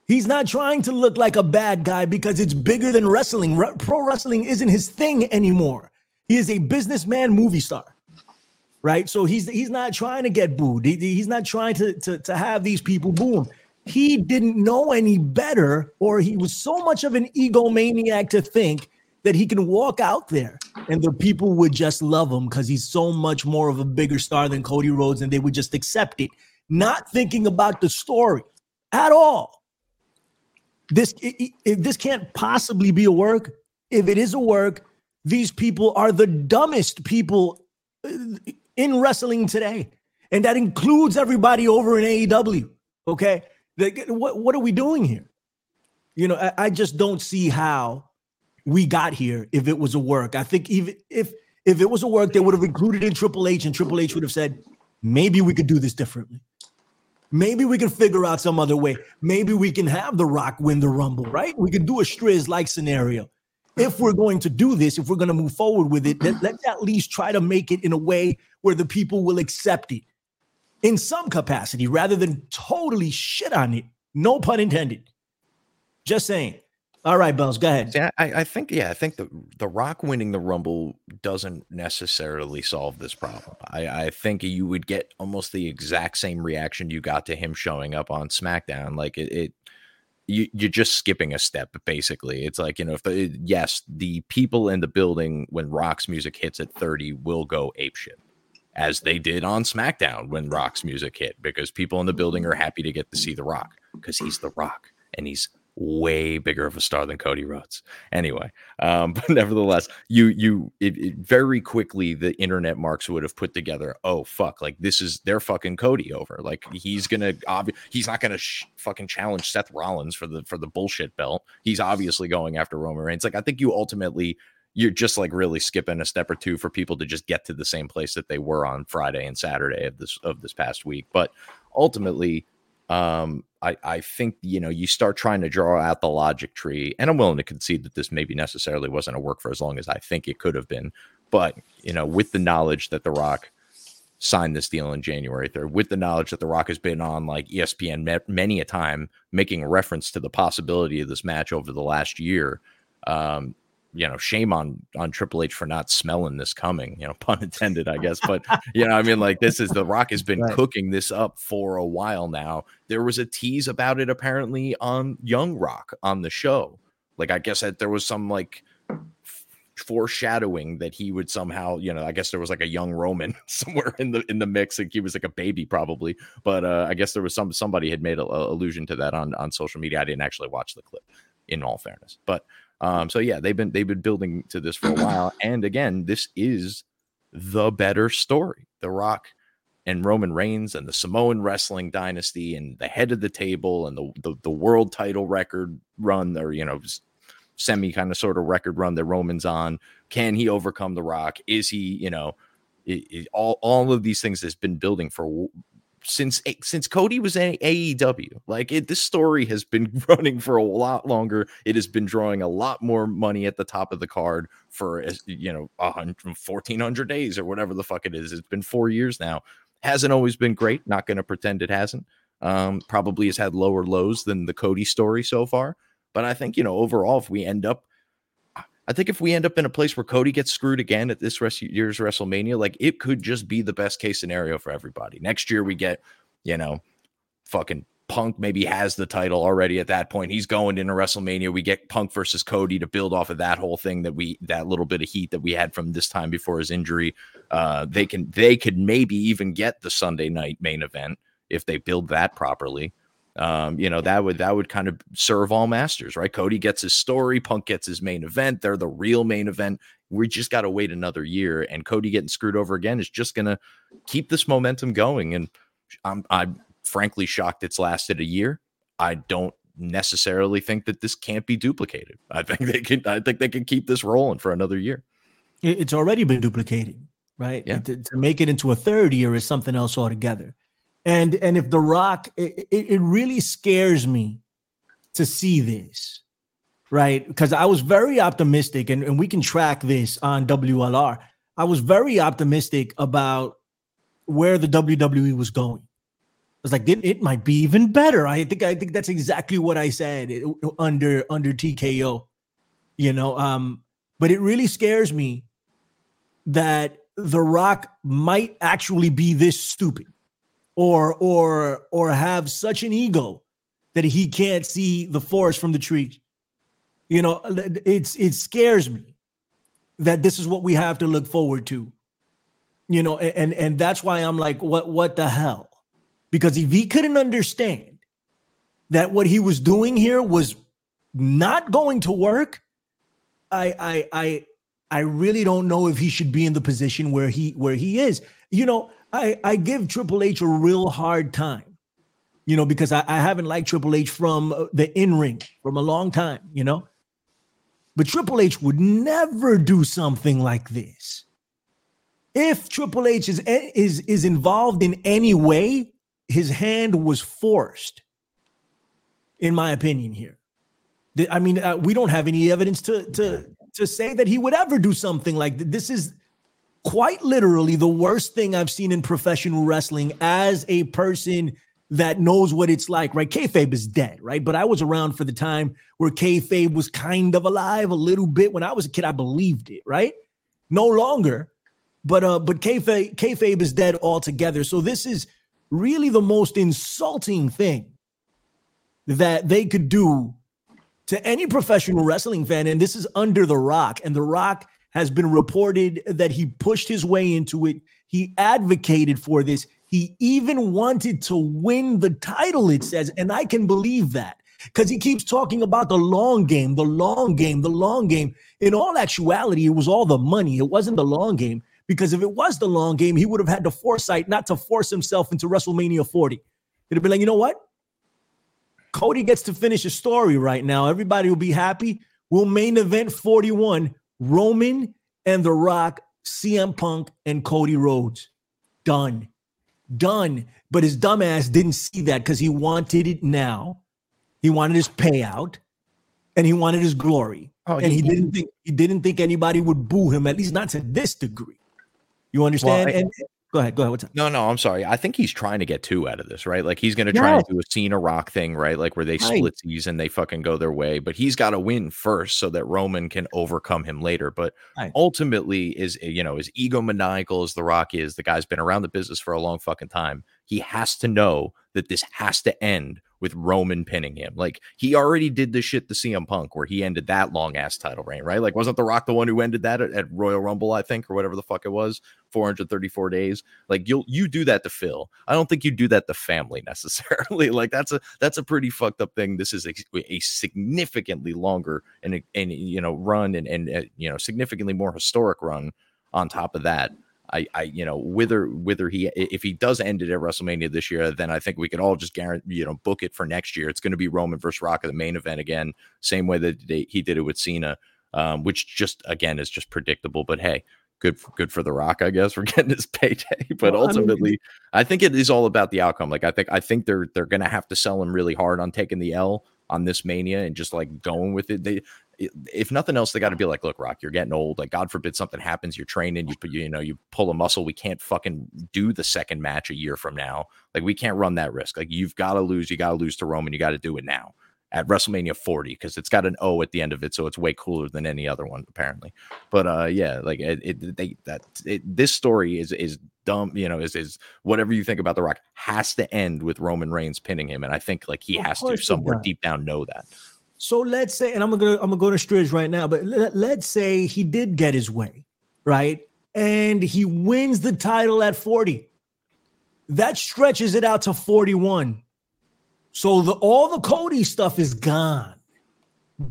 He's not trying to look like a bad guy because it's bigger than wrestling. Re- pro wrestling isn't his thing anymore. He is a businessman movie star. Right? So he's he's not trying to get booed. He, he's not trying to, to, to have these people boo him. He didn't know any better, or he was so much of an egomaniac to think that he can walk out there and the people would just love him because he's so much more of a bigger star than Cody Rhodes, and they would just accept it, not thinking about the story at all. This it, it, this can't possibly be a work. If it is a work, these people are the dumbest people in wrestling today, and that includes everybody over in A E W. Okay, like, what what are we doing here? You know, I, I just don't see how we got here. If it was a work, I think even if if it was a work, they would have included in Triple H, and Triple H would have said, maybe we could do this differently. Maybe we can figure out some other way. Maybe we can have The Rock win the Rumble, right? We could do a Striz-like scenario. If we're going to do this, if we're going to move forward with it, let, let's at least try to make it in a way where the people will accept it in some capacity rather than totally shit on it. No pun intended. Just saying. All right, Bells, go ahead. Yeah, I, I think, yeah, I think the, the Rock winning the Rumble doesn't necessarily solve this problem. I, I think you would get almost the exact same reaction you got to him showing up on SmackDown. Like it, it You, you're just skipping a step, basically. It's like, you know, if the, yes, the people in the building when Rock's music hits at thirty will go apeshit, as they did on SmackDown when Rock's music hit, because people in the building are happy to get to see The Rock because he's The Rock and he's way bigger of a star than Cody Rhodes. Anyway, um, but nevertheless, you you it, it very quickly the internet marks would have put together, oh fuck, like this is they're fucking Cody over. Like he's gonna obvi- he's not gonna sh- fucking challenge Seth Rollins for the for the bullshit belt. He's obviously going after Roman Reigns. Like I think you ultimately you're just like really skipping a step or two for people to just get to the same place that they were on Friday and Saturday of this of this past week. But ultimately, um. I, I think, you know, you start trying to draw out the logic tree, and I'm willing to concede that this maybe necessarily wasn't a work for as long as I think it could have been. But, you know, with the knowledge that The Rock signed this deal in January third, with the knowledge that The Rock has been on like E S P N met many a time making reference to the possibility of this match over the last year, um, you know, shame on on Triple H for not smelling this coming, you know, pun intended, I guess. But, you know, I mean, like this is The Rock has been right. cooking this up for a while now. There was a tease about it apparently on Young Rock on the show. Like, I guess that there was some like f- foreshadowing that he would somehow, you know, I guess there was like a young Roman somewhere in the in the mix. Like he was like a baby probably. But uh, I guess there was some somebody had made an allusion to that on, on social media. I didn't actually watch the clip in all fairness, but Um, so yeah, they've been they've been building to this for a while, and again, this is the better story. The Rock and Roman Reigns and the Samoan wrestling dynasty and the head of the table and the the, the world title record run, or you know, semi kind of sort of record run that Roman's on. Can he overcome The Rock? Is he, you know, it, it, all all of these things that's been building for since since Cody was in A E W. Like it, this story has been running for a lot longer. It has been drawing a lot more money at the top of the card for, you know, one thousand fourteen hundred days or whatever the fuck it is. It's been four years now. Hasn't always been great. Not going to pretend it hasn't. Um, probably has had lower lows than the Cody story so far. But I think, you know, overall, if we end up, I think if we end up in a place where Cody gets screwed again at this rest year's WrestleMania, like it could just be the best case scenario for everybody. Next year we get, you know, fucking Punk maybe has the title already at that point. He's going into WrestleMania. We get Punk versus Cody to build off of that whole thing that we, that little bit of heat that we had from this time before his injury. Uh, they can, they could maybe even get the Sunday night main event if they build that properly. Um, you know, that would that would kind of serve all masters, right? Cody gets his story, Punk gets his main event. They're the real main event. We just got to wait another year, and Cody getting screwed over again is just going to keep this momentum going. And I'm, I'm frankly shocked it's lasted a year. I don't necessarily think that this can't be duplicated. I think they can. I think they can keep this rolling for another year. It's already been duplicated, right? Yeah. To, to make it into a third year is something else altogether. And and if The Rock, it, it really scares me to see this, right? Because I was very optimistic, and, and we can track this on W L R. I was very optimistic about where the W W E was going. was like, it, it might be even better. I think I think that's exactly what I said under under T K O, you know. Um, but it really scares me that The Rock might actually be this stupid, or or or have such an ego that he can't see the forest from the trees. You know, it's it scares me that this is what we have to look forward to. You know, and and that's why I'm like, what what the hell? Because if he couldn't understand that what he was doing here was not going to work, I I I I really don't know if he should be in the position where he where he is. You know, I, I give Triple H a real hard time, you know, because I, I haven't liked Triple H from the in-ring from a long time, you know. But Triple H would never do something like this. If Triple H is is is involved in any way, his hand was forced, in my opinion here. I mean, uh, we don't have any evidence to to to say that he would ever do something like this. This is quite literally the worst thing I've seen in professional wrestling as a person that knows what it's like, right? Kayfabe is dead, right? But I was around for the time where kayfabe was kind of alive a little bit. When I was a kid, I believed it, right? No longer. But uh, but kayfabe, kayfabe is dead altogether. So this is really the most insulting thing that they could do to any professional wrestling fan. And this is under The Rock. And The Rock has been reported that he pushed his way into it. He advocated for this. He even wanted to win the title, it says. And I can believe that because he keeps talking about the long game, the long game, the long game. In all actuality, it was all the money. It wasn't the long game. Because if it was the long game, he would have had the foresight not to force himself into WrestleMania forty. It'd have been like, you know what? Cody gets to finish his story right now. Everybody will be happy. We'll main event forty-one, Roman and The Rock, C M Punk, and Cody Rhodes. Done. Done. But his dumbass didn't see that because he wanted it now. He wanted his payout. And he wanted his glory. Oh, and he, he didn't think he didn't think anybody would boo him, at least not to this degree. You understand? Well, I, and, go ahead. Go ahead. What's up? No, no, I'm sorry. I think he's trying to get two out of this, right? Like he's going to try yes. and do a Cena Rock thing, right? Like where they right. split these and they fucking go their way. But he's got to win first so that Roman can overcome him later. But right. ultimately, is you know, as egomaniacal as The Rock is, the guy's been around the business for a long fucking time. He has to know that this has to end with Roman pinning him. Like he already did this shit to C M Punk where he ended that long ass title reign, right? Like wasn't The Rock the one who ended that at, at Royal Rumble, I think, or whatever the fuck it was, four hundred thirty-four days. Like you'll you do that to Phil. I don't think you do that to family necessarily. Like that's a that's a pretty fucked up thing. This is a, a significantly longer and and you know run and and uh, you know significantly more historic run. On top of that, I, I, you know, whether whether he if he does end it at WrestleMania this year, then I think we could all just guarantee, you know, book it for next year. It's going to be Roman versus Rock at the main event again, same way that they, he did it with Cena, um, which just again is just predictable. But hey, good, good for The Rock, I guess, for getting his payday. But well, ultimately, I, mean, I think it is all about the outcome. Like I think I think they're they're going to have to sell him really hard on taking the L on this Mania and just like going with it. They. If nothing else, they got to be like, look, Rock, you're getting old. Like, God forbid something happens. You're training. You, you know, you pull a muscle. We can't fucking do the second match a year from now. Like, we can't run that risk. Like, you've got to lose. You got to lose to Roman. You got to do it now at WrestleMania forty because it's got an O at the end of it. So it's way cooler than any other one, apparently. But uh, yeah, like it, it, they that it, this story is is dumb. You know, is is whatever you think about The Rock has to end with Roman Reigns pinning him, and I think like he has to somewhere deep down know that. So let's say, and I'm gonna I'm gonna go to Striz right now, but let, let's say he did get his way, right? And he wins the title at forty. That stretches it out to forty-one. So the all the Cody stuff is gone,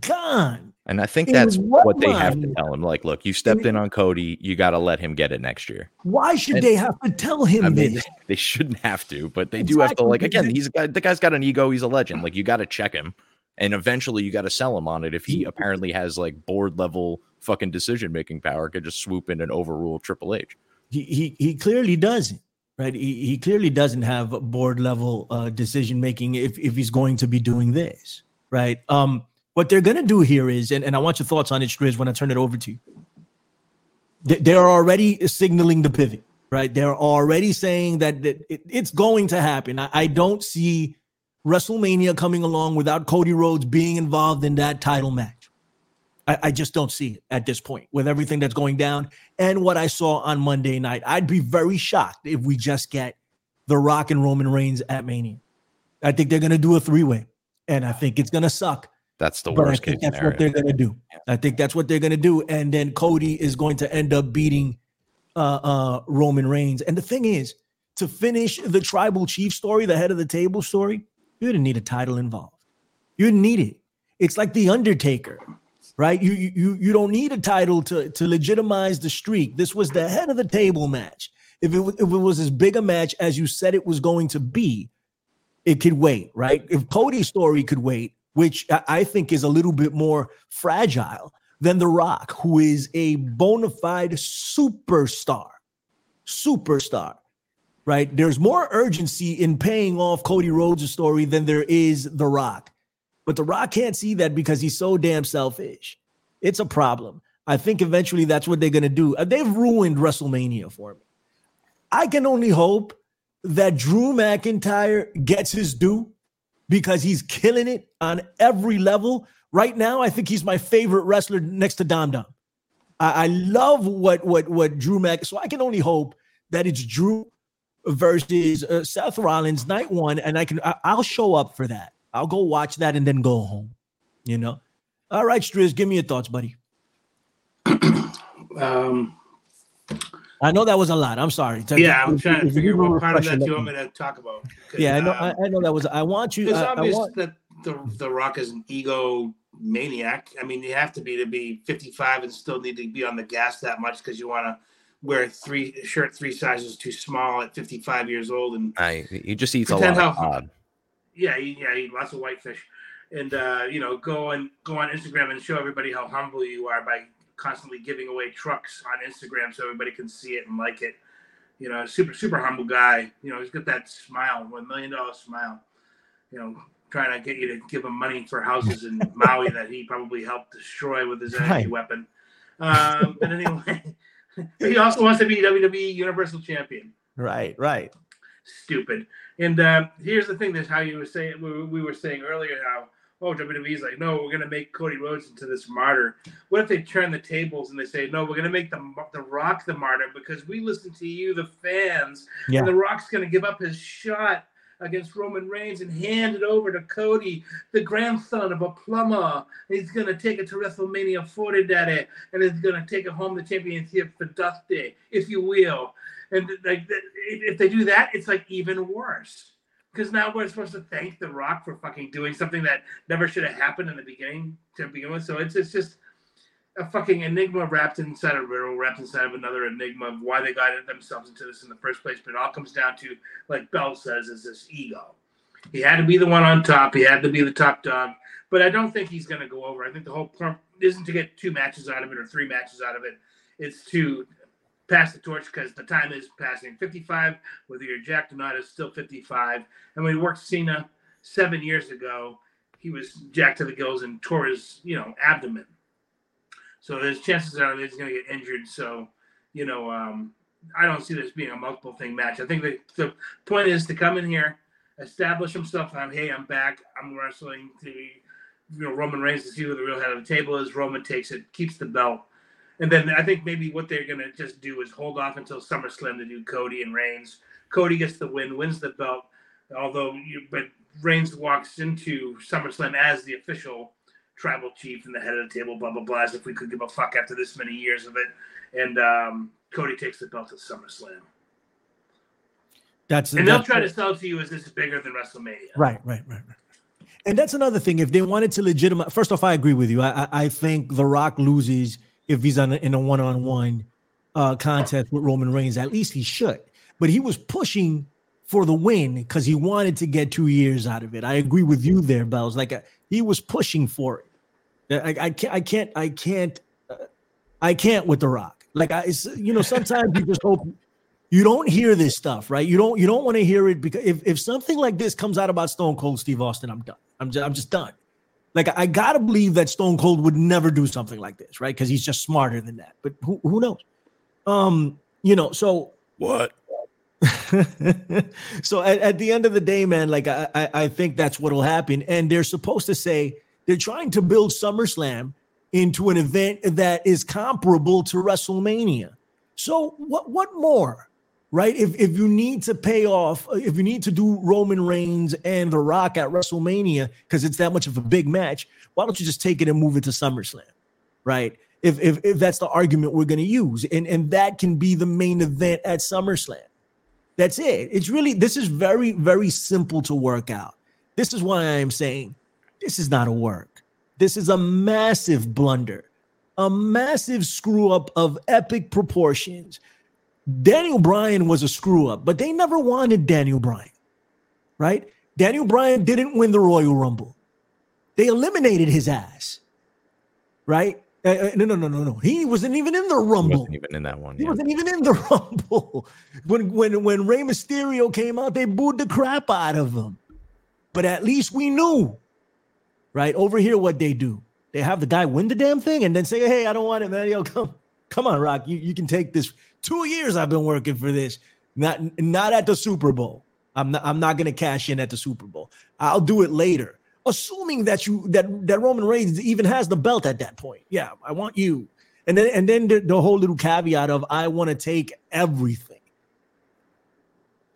gone. And I think that's what, what they have to tell him. Like, look, you stepped in on Cody. You got to let him get it next year. Why should and, they have to tell him I mean, this? They shouldn't have to, but they exactly. do have to. Like again, he's the guy's got an ego. He's a legend. Like you got to check him. And eventually you got to sell him on it. If he apparently has like board level fucking decision making power, could just swoop in and overrule Triple H. He he he clearly doesn't, right? He he clearly doesn't have board level uh, decision making if if he's going to be doing this, right? Um, what they're gonna do here is, and, and I want your thoughts on it, Striz, when I turn it over to you. They're already signaling the pivot, right? They're already saying that, that it, it's going to happen. I, I don't see WrestleMania coming along without Cody Rhodes being involved in that title match. I, I just don't see it at this point with everything that's going down and what I saw on Monday night. I'd be very shocked if we just get The Rock and Roman Reigns at Mania. I think they're going to do a three-way, and I think it's going to suck. That's the worst case scenario. That's what they're going to do. I think that's what they're going to do, and then Cody is going to end up beating uh, uh, Roman Reigns. And the thing is, to finish the tribal chief story, the head of the table story, you didn't need a title involved. You didn't need it. It's like The Undertaker, right? You you you don't need a title to to legitimize the streak. This was the head of the table match. If it if it was as big a match as you said it was going to be, it could wait, right? If Cody's story could wait, which I think is a little bit more fragile than The Rock, who is a bona fide superstar, superstar, right? There's more urgency in paying off Cody Rhodes' story than there is The Rock. But The Rock can't see that because he's so damn selfish. It's a problem. I think eventually that's what they're going to do. They've ruined WrestleMania for me. I can only hope that Drew McIntyre gets his due, because he's killing it on every level. Right now, I think he's my favorite wrestler next to Dom Dom. I, I love what what what Drew Mac. So I can only hope that it's Drew versus uh, Seth Rollins night one, and I can I, I'll show up for that. I'll go watch that and then go home. You know. All right, Striz, give me your thoughts, buddy. um. I know that was a lot. I'm sorry. Yeah, I'm trying to figure out what part of that you want me to talk about. Yeah, I know. Um, I know that was. I want you. It's I, obvious I want, that the the Rock is an ego maniac. I mean, you have to be to be fifty-five and still need to be on the gas that much because you want to wear three shirt three sizes too small at fifty-five years old. And I, he just eats a lot. How, of odd. Yeah, yeah, he eats lots of whitefish, and uh, you know, go and go on Instagram and show everybody how humble you are by constantly giving away trucks on Instagram so everybody can see it and like it. You know, super, super humble guy. You know, he's got that smile, one million dollar smile. You know, trying to get you to give him money for houses in Maui that he probably helped destroy with his energy weapon. Um, but anyway, he also wants to be W W E Universal Champion. Right, right. Stupid. And uh, here's the thing, that's how you were saying, we, we were saying earlier how, oh, W W E's like, no, we're going to make Cody Rhodes into this martyr. What if they turn the tables and they say, no, we're going to make the, the Rock the martyr because we listen to you, the fans, yeah. and The Rock's going to give up his shot against Roman Reigns and hand it over to Cody, the grandson of a plumber. He's going to take it to WrestleMania forty, Daddy, and he's going to take it home, the championship for Dusty, if you will. And like, if they do that, it's like even worse. Because now we're supposed to thank The Rock for fucking doing something that never should have happened in the beginning to begin with. So it's it's just a fucking enigma wrapped inside a riddle, wrapped inside of another enigma of why they got themselves into this in the first place. But it all comes down to, like Bell says, is this ego. He had to be the one on top. He had to be the top dog. But I don't think he's going to go over. I think the whole point isn't to get two matches out of it or three matches out of it. It's to pass the torch because the time is passing. fifty-five, whether you're jacked or not, is still fifty-five. And when we worked Cena seven years ago, he was jacked to the gills and tore his, you know, abdomen. So there's chances are that he's going to get injured. So, you know, um, I don't see this being a multiple thing match. I think the, the point is to come in here, establish himself on, hey, I'm back, I'm wrestling to, you know, Roman Reigns to see who the real head of the table is. Roman takes it, keeps the belt. And then I think maybe what they're going to just do is hold off until SummerSlam to do Cody and Reigns. Cody gets the win, wins the belt, although you, but Reigns walks into SummerSlam as the official tribal chief and the head of the table, blah, blah, blah, as if we could give a fuck after this many years of it. And um, Cody takes the belt at SummerSlam. That's, and that's, they'll try to sell to you as this is bigger than WrestleMania. Right, right, right, right. And that's another thing. If they wanted to legitimize – first off, I agree with you. I, I, I think The Rock loses – if he's on a, in a one-on-one uh, contest with Roman Reigns, at least he should. But he was pushing for the win because he wanted to get two years out of it. I agree with you there, Bells. Like uh, he was pushing for it. I, I can't, I can't, I can't, uh, I can't with The Rock. Like I, it's, you know, sometimes you just hope you don't hear this stuff, right? You don't, you don't want to hear it because if, if something like this comes out about Stone Cold Steve Austin, I'm done. I'm just, I'm just done. Like, I got to believe that Stone Cold would never do something like this, right? Because he's just smarter than that. But who who knows? Um, you know, so What? So at, at the end of the day, man, like I, I, I think that's what'll happen. And they're supposed to say they're trying to build SummerSlam into an event that is comparable to WrestleMania. So what? What more, right? If if you need to pay off, if you need to do Roman Reigns and The Rock at WrestleMania because it's that much of a big match, why don't you just take it and move it to SummerSlam, right? If if if that's the argument we're going to use, and and that can be the main event at SummerSlam. That's it. It's really, this is very, very simple to work out. This is why I am saying this is not a work. This is a massive blunder, a massive screw up of epic proportions. Daniel Bryan was a screw up, but they never wanted Daniel Bryan, right? Daniel Bryan didn't win the Royal Rumble. They eliminated his ass, right? Uh, no, no, no, no, no. He wasn't even in the Rumble. He wasn't even in that one. He yeah. wasn't even in the Rumble. When when when Rey Mysterio came out, they booed the crap out of him. But at least we knew, right? Over here, what they do. They have the guy win the damn thing and then say, hey, I don't want it, man. Yo, come, come on, Rock. You, you can take this. Two years I've been working for this. Not, not at the Super Bowl. I'm not, I'm not going to cash in at the Super Bowl. I'll do it later. Assuming that you that, that Roman Reigns even has the belt at that point. Yeah, I want you. And then and then the, the whole little caveat of I want to take everything.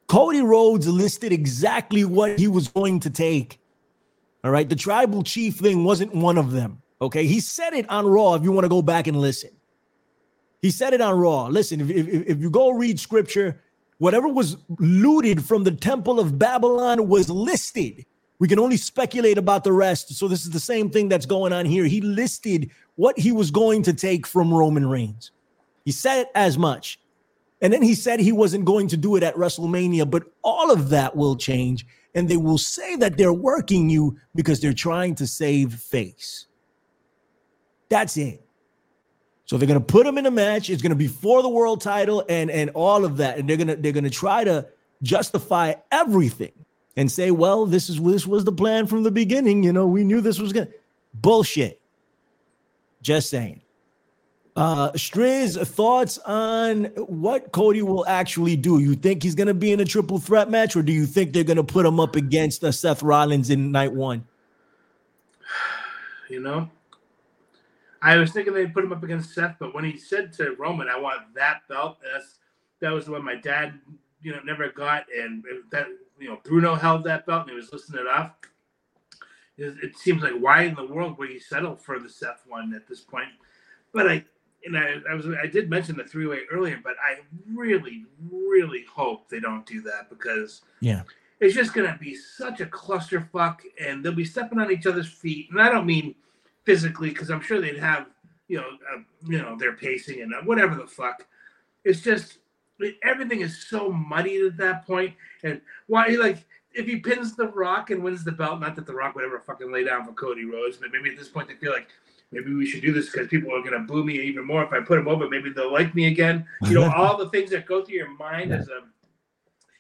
Cody Rhodes listed exactly what he was going to take. All right. The tribal chief thing wasn't one of them. Okay. He said it on Raw if you want to go back and listen. He said it on Raw. Listen, if, if, if you go read scripture, whatever was looted from the Temple of Babylon was listed. We can only speculate about the rest. So this is the same thing that's going on here. He listed what he was going to take from Roman Reigns. He said it as much. And then he said he wasn't going to do it at WrestleMania, but all of that will change. And they will say that they're working you because they're trying to save face. That's it. So they're going to put him in a match. It's going to be for the world title and, and all of that. And they're going to, they're going to try to justify everything. And say, well, this is this was the plan from the beginning. You know, we knew this was going to... Bullshit. Just saying. Uh, Striz, thoughts on what Cody will actually do? You think he's going to be in a triple threat match, or do you think they're going to put him up against uh, Seth Rollins in night one? You know, I was thinking they'd put him up against Seth, but when he said to Roman, I want that belt, that's, that was the one my dad, you know, never got, and that... You know, Bruno held that belt and he was listing it off. It, it seems like why in the world would he settle for the Seth one at this point? But I, and I, I was, I did mention the three-way earlier, but I really, really hope they don't do that because yeah, it's just going to be such a clusterfuck, and they'll be stepping on each other's feet. And I don't mean physically, because I'm sure they'd have, you know, uh, you know, their pacing and whatever the fuck. It's just. Everything is so muddied at that point. And why, like, if he pins The Rock and wins the belt, not that The Rock would ever fucking lay down for Cody Rhodes, but maybe at this point they feel like, maybe we should do this because people are going to boo me even more. If I put him over, maybe they'll like me again. You know, all the things that go through your mind yeah. as an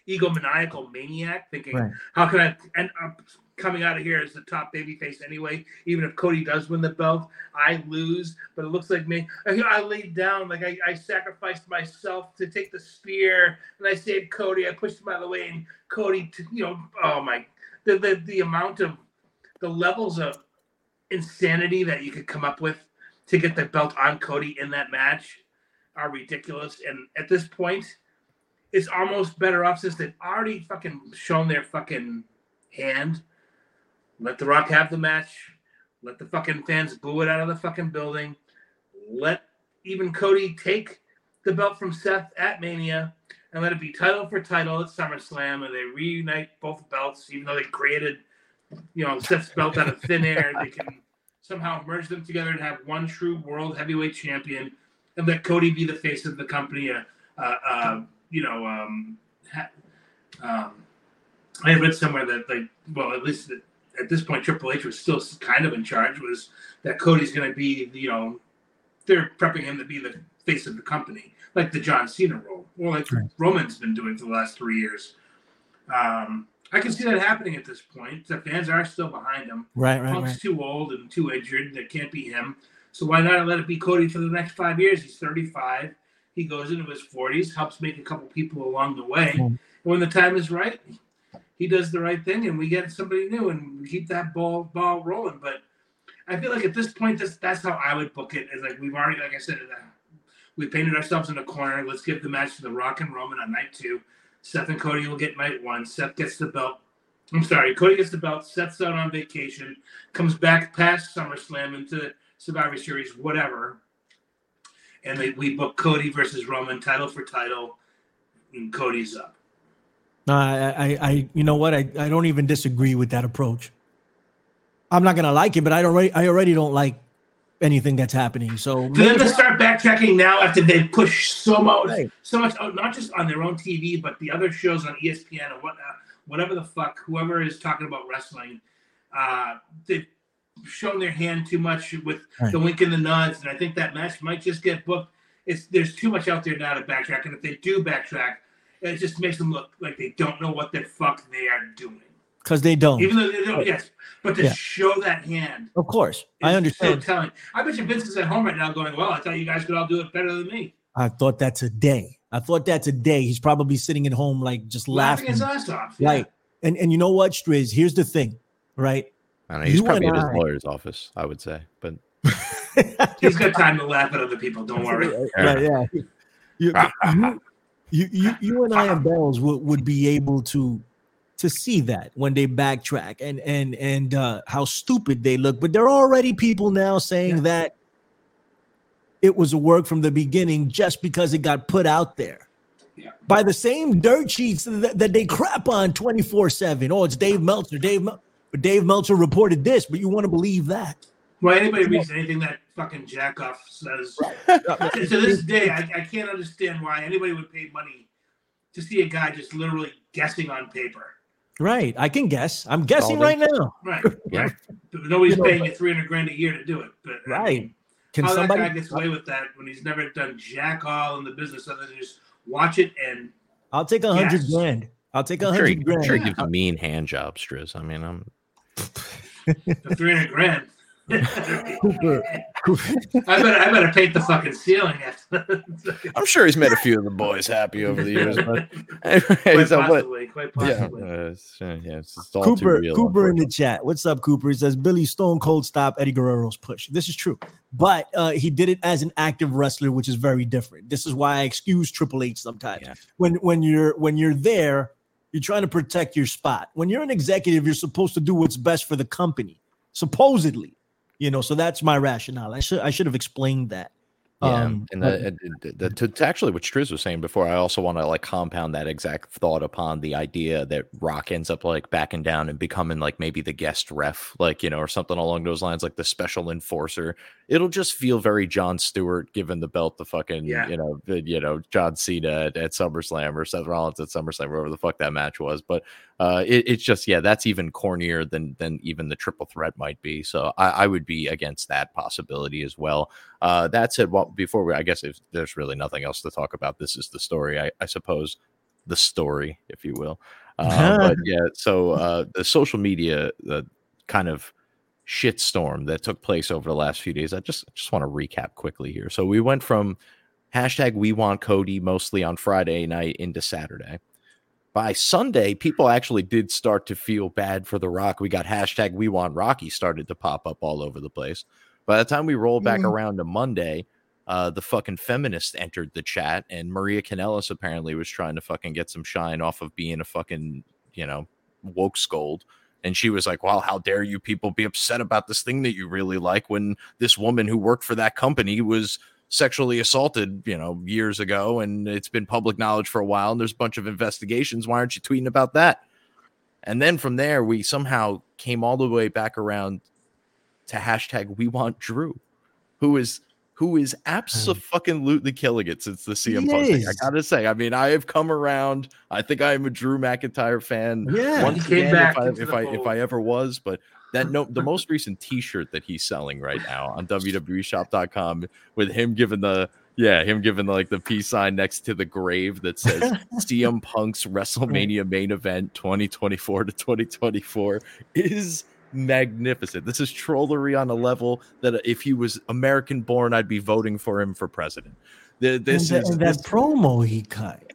egomaniacal maniac, thinking, right. how can I end up coming out of here as the top babyface anyway? Even if Cody does win the belt, I lose, but it looks like me. I, I laid down, like I, I sacrificed myself to take the spear, and I saved Cody. I pushed him out of the way, and Cody, t- you know, oh my, the, the the amount of, the levels of insanity that you could come up with to get the belt on Cody in that match are ridiculous. And at this point, it's almost better off since they've already fucking shown their fucking hand. Let The Rock have the match. Let the fucking fans boo it out of the fucking building. Let even Cody take the belt from Seth at Mania and let it be title for title at SummerSlam, and they reunite both belts, even though they created, you know, Seth's belt out of thin air. They can somehow merge them together and have one true world heavyweight champion, and let Cody be the face of the company. Uh, uh, uh, you know, um, ha- um, I read somewhere that, like, well, at least the, at this point, Triple H was still kind of in charge, was that Cody's going to be, you know, they're prepping him to be the face of the company, like the John Cena role, or like right. Roman's been doing for the last three years. Um, I can see that happening at this point. The fans are still behind him. Right, right, Punk's right. too old and too injured. That can't be him. So why not let it be Cody for the next five years? He's thirty-five. He goes into his forties, helps make a couple people along the way. Mm-hmm. And when the time is right, he does the right thing, and we get somebody new, and we keep that ball ball rolling. But I feel like at this point, this, that's how I would book it. Is like we've already, like I said, we painted ourselves in a corner. Let's give the match to The Rock and Roman on night two. Seth and Cody will get night one. Seth gets the belt. I'm sorry, Cody gets the belt. Seth's out on vacation. Comes back past SummerSlam into Survivor Series, whatever. And they, we book Cody versus Roman, title for title, and Cody's up. Uh, I, I, you know what? I, I don't even disagree with that approach. I'm not gonna like it, but I already, I already don't like anything that's happening. So they're gonna start backtracking now after they push so much, right. so much, not just on their own T V, but the other shows on E S P N and whatnot, whatever the fuck, whoever is talking about wrestling, uh, they've shown their hand too much with right. the wink and the nods, and I think that match might just get booked. It's there's too much out there now to backtrack, and if they do backtrack, it just makes them look like they don't know what the fuck they are doing. Because they don't. Even though they don't, yes. But to yeah. show that hand. Of course. I understand. So telling. I bet you Vince is at home right now going, well, I thought you guys could all do it better than me. I thought that today. I thought that today. He's probably sitting at home, like, just laughing. Laughing his ass off. Yeah. Right. And, and you know what, Striz? Here's the thing, right? I don't know. He's you probably in his I... lawyer's office, I would say. But he's got time to laugh at other people. Don't worry. Yeah, yeah. yeah. You, you, you, you, you and I and Bells would, would be able to to see that when they backtrack and and and uh, how stupid they look. But there are already people now saying yeah. that it was a work from the beginning just because it got put out there yeah. by the same dirt sheets that, that they crap on twenty-four seven. Oh, it's Dave Meltzer. Dave, Mel- Dave Meltzer reported this, but you want to believe that. Well, anybody reads anything that fucking jackoff says. Right. to, to this day, I, I can't understand why anybody would pay money to see a guy just literally guessing on paper. Right, I can guess. I'm guessing right now. Right, yeah. Nobody's you know, paying you three hundred grand a year to do it. But right, can how somebody that guy gets away with that when he's never done jack all in the business other than just watch it and? I'll take a hundred grand. I'll take a hundred grand. I'm sure he gives a mean hand job, Striz. I mean, I'm three hundred grand. Hooper. I better, I better paint the fucking ceiling. I'm sure he's made a few of the boys happy over the years. But quite so possibly, what, quite possibly. Yeah, uh, it's, yeah, it's just all Cooper, too real, Cooper in the chat. What's up, Cooper? He says Billy Stone Cold stop Eddie Guerrero's push. This is true, but uh, he did it as an active wrestler, which is very different. This is why I excuse Triple H sometimes. Yeah. When when you're when you're there, you're trying to protect your spot. When you're an executive, you're supposed to do what's best for the company, supposedly. You know, so that's my rationale. I should I should have explained that. Yeah, um, and the, the, the, the, to actually what Striz was saying before, I also want to like compound that exact thought upon the idea that Rock ends up like backing down and becoming like maybe the guest ref, like, you know, or something along those lines, like the special enforcer. It'll just feel very Jon Stewart giving the belt to fucking, yeah. you know, you know, John Cena at, at SummerSlam or Seth Rollins at SummerSlam, wherever the fuck that match was. But uh, it, it's just, yeah, that's even cornier than than even the triple threat might be. So I, I would be against that possibility as well. Uh, that said, what before we, I guess if there's really nothing else to talk about, this is the story, I, I suppose, the story, if you will. Uh, but yeah, so uh, the social media uh, kind of shitstorm that took place over the last few days, I just just want to recap quickly here. So we went from hashtag we want Cody mostly on Friday night into Saturday. By Sunday, people actually did start to feel bad for The Rock. We got hashtag we want Rocky started to pop up all over the place. By the time we roll back mm-hmm. around to Monday, Uh, the fucking feminists entered the chat, and Maria Kanellis apparently was trying to fucking get some shine off of being a fucking, you know, woke scold. And she was like, well, how dare you people be upset about this thing that you really like when this woman who worked for that company was sexually assaulted, you know, years ago, and it's been public knowledge for a while, and there's a bunch of investigations. Why aren't you tweeting about that? And then from there, we somehow came all the way back around to hashtag we want Drew, who is... who is absolutely killing it since the C M Punk thing. I gotta say, I mean, I have come around. I think I am a Drew McIntyre fan. Yeah, once again, if I if I, if I ever was, but that no, the most recent T-shirt that he's selling right now on W W E shop dot com with him giving the yeah him giving the, like the peace sign next to the grave that says C M Punk's WrestleMania main event twenty twenty-four to twenty twenty-four is magnificent. This is trollery on a level that if he was American born, I'd be voting for him for president. The, this and the, is and that this promo he cut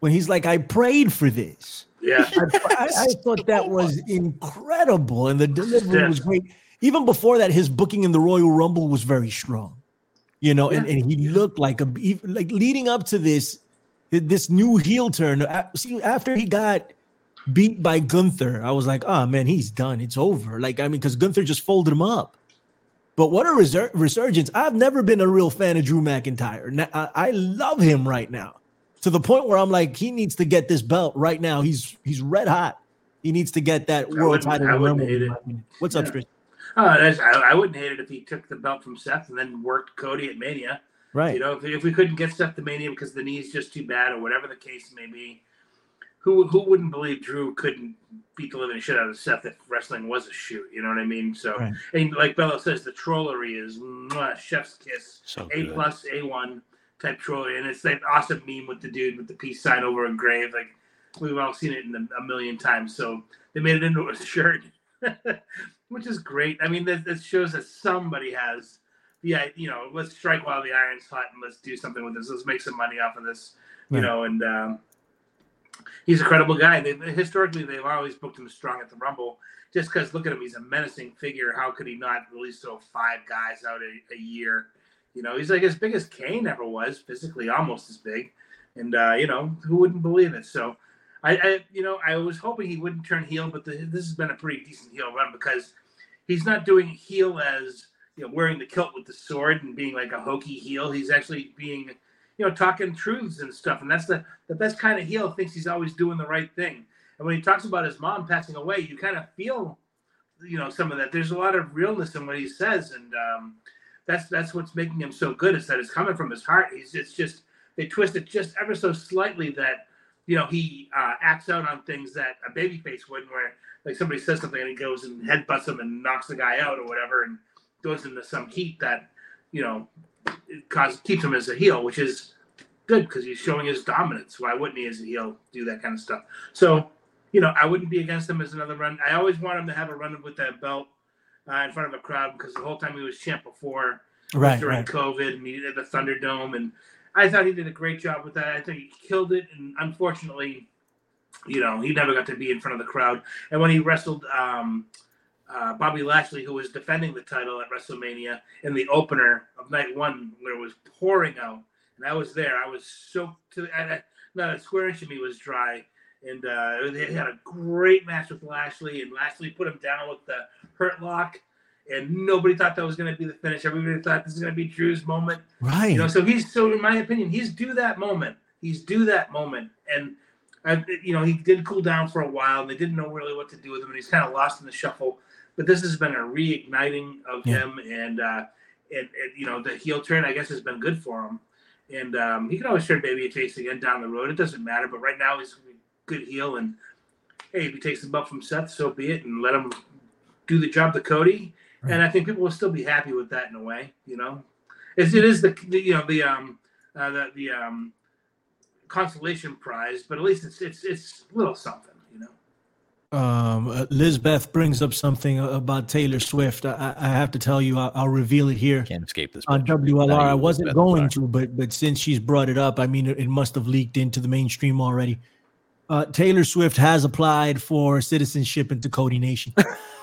when he's like, I prayed for this. Yeah, I, I, I thought that was incredible, and the delivery yeah. was great. Even before that, his booking in the Royal Rumble was very strong, you know, yeah. and, and he looked like a like leading up to this, this new heel turn. See, after he got beat by Gunther, I was like, oh man, he's done. It's over. Like, I mean, because Gunther just folded him up. But what a resur- resurgence. I've never been a real fan of Drew McIntyre. Now, I, I love him right now, to the point where I'm like, he needs to get this belt right now. He's he's red hot. He needs to get that world title. I wouldn't hate it. What's yeah. up, Chris? Uh, that's, I, I wouldn't hate it if he took the belt from Seth and then worked Cody at Mania. Right. You know, if, if we couldn't get Seth to Mania because the knee's just too bad or whatever the case may be, who who wouldn't believe Drew couldn't beat the living shit out of Seth if wrestling was a shoot? You know what I mean? So, right. and like Bello says, the trollery is mwah, chef's kiss, so A plus, A one. Type trollery, and it's that awesome meme with the dude with the peace sign over a grave. Like, we've all seen it in the, a million times. So they made it into a shirt, which is great. I mean, that, that shows that somebody has the, yeah, you know, let's strike while the iron's hot and let's do something with this. Let's make some money off of this, you yeah. know. And um, he's a credible guy. They, historically, they've always booked him strong at the Rumble, just because look at him, he's a menacing figure. How could he not at least throw five guys out a, a year? You know, he's like as big as Kane ever was, physically almost as big. And, uh, you know, who wouldn't believe it? So, I, I you know, I was hoping he wouldn't turn heel, but the, this has been a pretty decent heel run because he's not doing heel as, you know, wearing the kilt with the sword and being like a hokey heel. He's actually being, you know, talking truths and stuff. And that's the, the best kind of heel, thinks he's always doing the right thing. And when he talks about his mom passing away, you kind of feel, you know, some of that. There's a lot of realness in what he says. And, um, That's that's what's making him so good, is that it's coming from his heart. He's it's just they twist it just ever so slightly that, you know, he uh, acts out on things that a babyface wouldn't, where like somebody says something and he goes and headbutts him and knocks the guy out or whatever and goes into some heat that, you know, causes keeps him as a heel, which is good because he's showing his dominance. Why wouldn't he as a heel do that kind of stuff? So, you know, I wouldn't be against him as another run. I always want him to have a run with that belt. Uh, in front of a crowd, because the whole time he was champ before, right, during right. COVID, and he did the Thunderdome, and I thought he did a great job with that. I think he killed it, and unfortunately, you know, he never got to be in front of the crowd. And when he wrestled um, uh, Bobby Lashley, who was defending the title at WrestleMania in the opener of night one, where it was pouring out, and I was there. I was soaked to the – not a square inch of me was dry. And uh, they had a great match with Lashley, and Lashley put him down with the hurt lock, and nobody thought that was going to be the finish. Everybody thought this is going to be Drew's moment. Right. You know, so he's, so in my opinion, he's due that moment. He's due that moment. And, I, you know, he did cool down for a while, and they didn't know really what to do with him, and he's kind of lost in the shuffle. But this has been a reigniting of yeah. him, and, uh, and, and, you know, the heel turn, I guess, has been good for him. And um, he can always turn baby a face again down the road. It doesn't matter, but right now he's good heel, and hey, if he takes the belt from Seth, so be it, and let him do the job to Cody, right. and I think people will still be happy with that in a way, you know. It's, it is the, the you know the um uh, the, the um consolation prize, but at least it's it's it's a little something, you know. Um, uh, Lizbeth brings up something about Taylor Swift. I, I have to tell you, I, I'll reveal it here. Can't escape this on W L R. I wasn't going to, but but since she's brought it up, I mean, it, it must have leaked into the mainstream already. Uh, Taylor Swift has applied for citizenship into Cody Nation.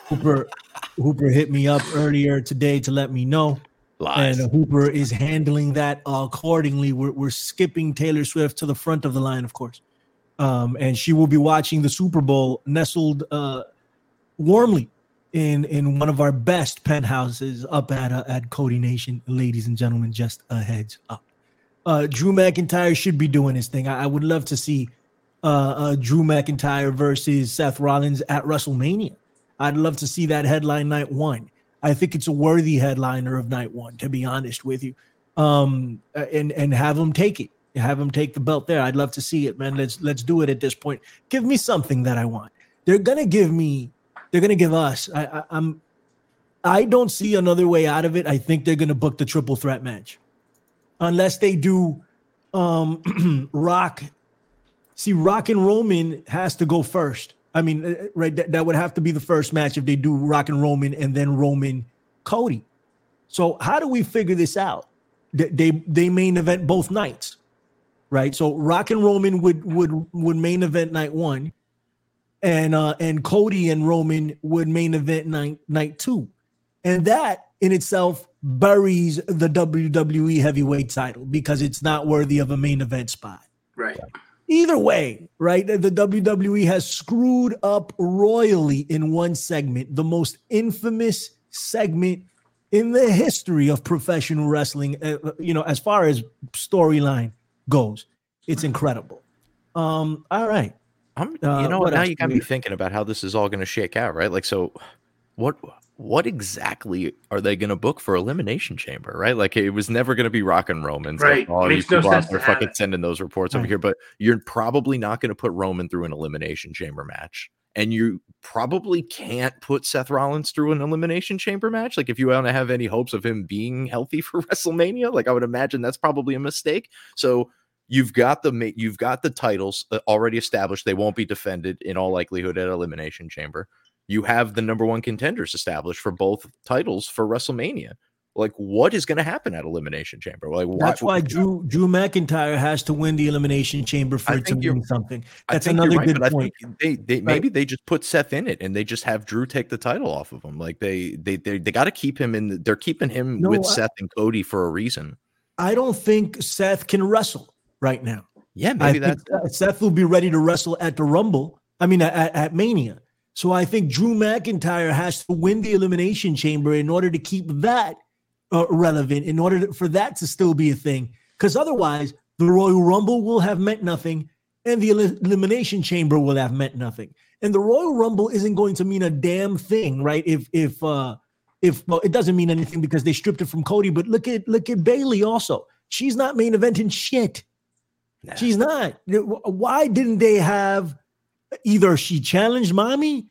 Hooper, Hooper hit me up earlier today to let me know. Lies. And uh, Hooper is handling that accordingly. We're we're skipping Taylor Swift to the front of the line, of course. Um, and she will be watching the Super Bowl nestled uh, warmly in in one of our best penthouses up at uh, at Cody Nation. Ladies and gentlemen, just a heads up. Uh, Drew McIntyre should be doing his thing. I, I would love to see Uh, uh, Drew McIntyre versus Seth Rollins at WrestleMania. I'd love to see that headline night one. I think it's a worthy headliner of night one, to be honest with you. Um, and and have him take it, have him take the belt there. I'd love to see it, man. Let's let's do it at this point. Give me something that I want. They're gonna give me. They're gonna give us. I, I, I'm. I don't see another way out of it. I think they're gonna book the triple threat match, unless they do, um, Rock. See, Rock and Roman has to go first. I mean, right, that, that would have to be the first match if they do Rock and Roman and then Roman Cody. So how do we figure this out? They, they, they main event both nights, right? So Rock and Roman would would would main event night one, and uh, and Cody and Roman would main event night night two. And that in itself buries the W W E heavyweight title because it's not worthy of a main event spot. Right. Either way, right, the W W E has screwed up royally in one segment, the most infamous segment in the history of professional wrestling. You know, as far as storyline goes, it's incredible. Um, all right. I'm, you uh, know, now you got me thinking about how this is all going to shake out, right? Like, so what... what exactly are they going to book for Elimination Chamber, right? Like, it was never going to be Rock and Roman's. Right. Like, oh, makes no sense. They're fucking sending those reports right over here, but you're probably not going to put Roman through an Elimination Chamber match. And you probably can't put Seth Rollins through an Elimination Chamber match. Like, if you want to have any hopes of him being healthy for WrestleMania, like, I would imagine that's probably a mistake. So you've got the, you've got the titles already established. They won't be defended in all likelihood at Elimination Chamber. You have the number one contenders established for both titles for WrestleMania. Like, what is going to happen at Elimination Chamber? Like, that's why Drew Drew McIntyre has to win the Elimination Chamber for it to mean something. That's another good point. They, they, maybe they just put Seth in it and they just have Drew take the title off of him. Like, they they they, they got to keep him in. The, they're keeping him with Seth and Cody for a reason. I don't think Seth can wrestle right now. Yeah, maybe that's Seth will be ready to wrestle at the Rumble. I mean, at, at Mania. So I think Drew McIntyre has to win the Elimination Chamber in order to keep that uh, relevant, in order to, for that to still be a thing. Because otherwise, the Royal Rumble will have meant nothing, and the el- Elimination Chamber will have meant nothing. And the Royal Rumble isn't going to mean a damn thing, right? If if uh, if well, it doesn't mean anything because they stripped it from Cody. But look at look at Bayley also. She's not main eventing shit. Nah. She's not. Why didn't they have? Either she challenged Mommy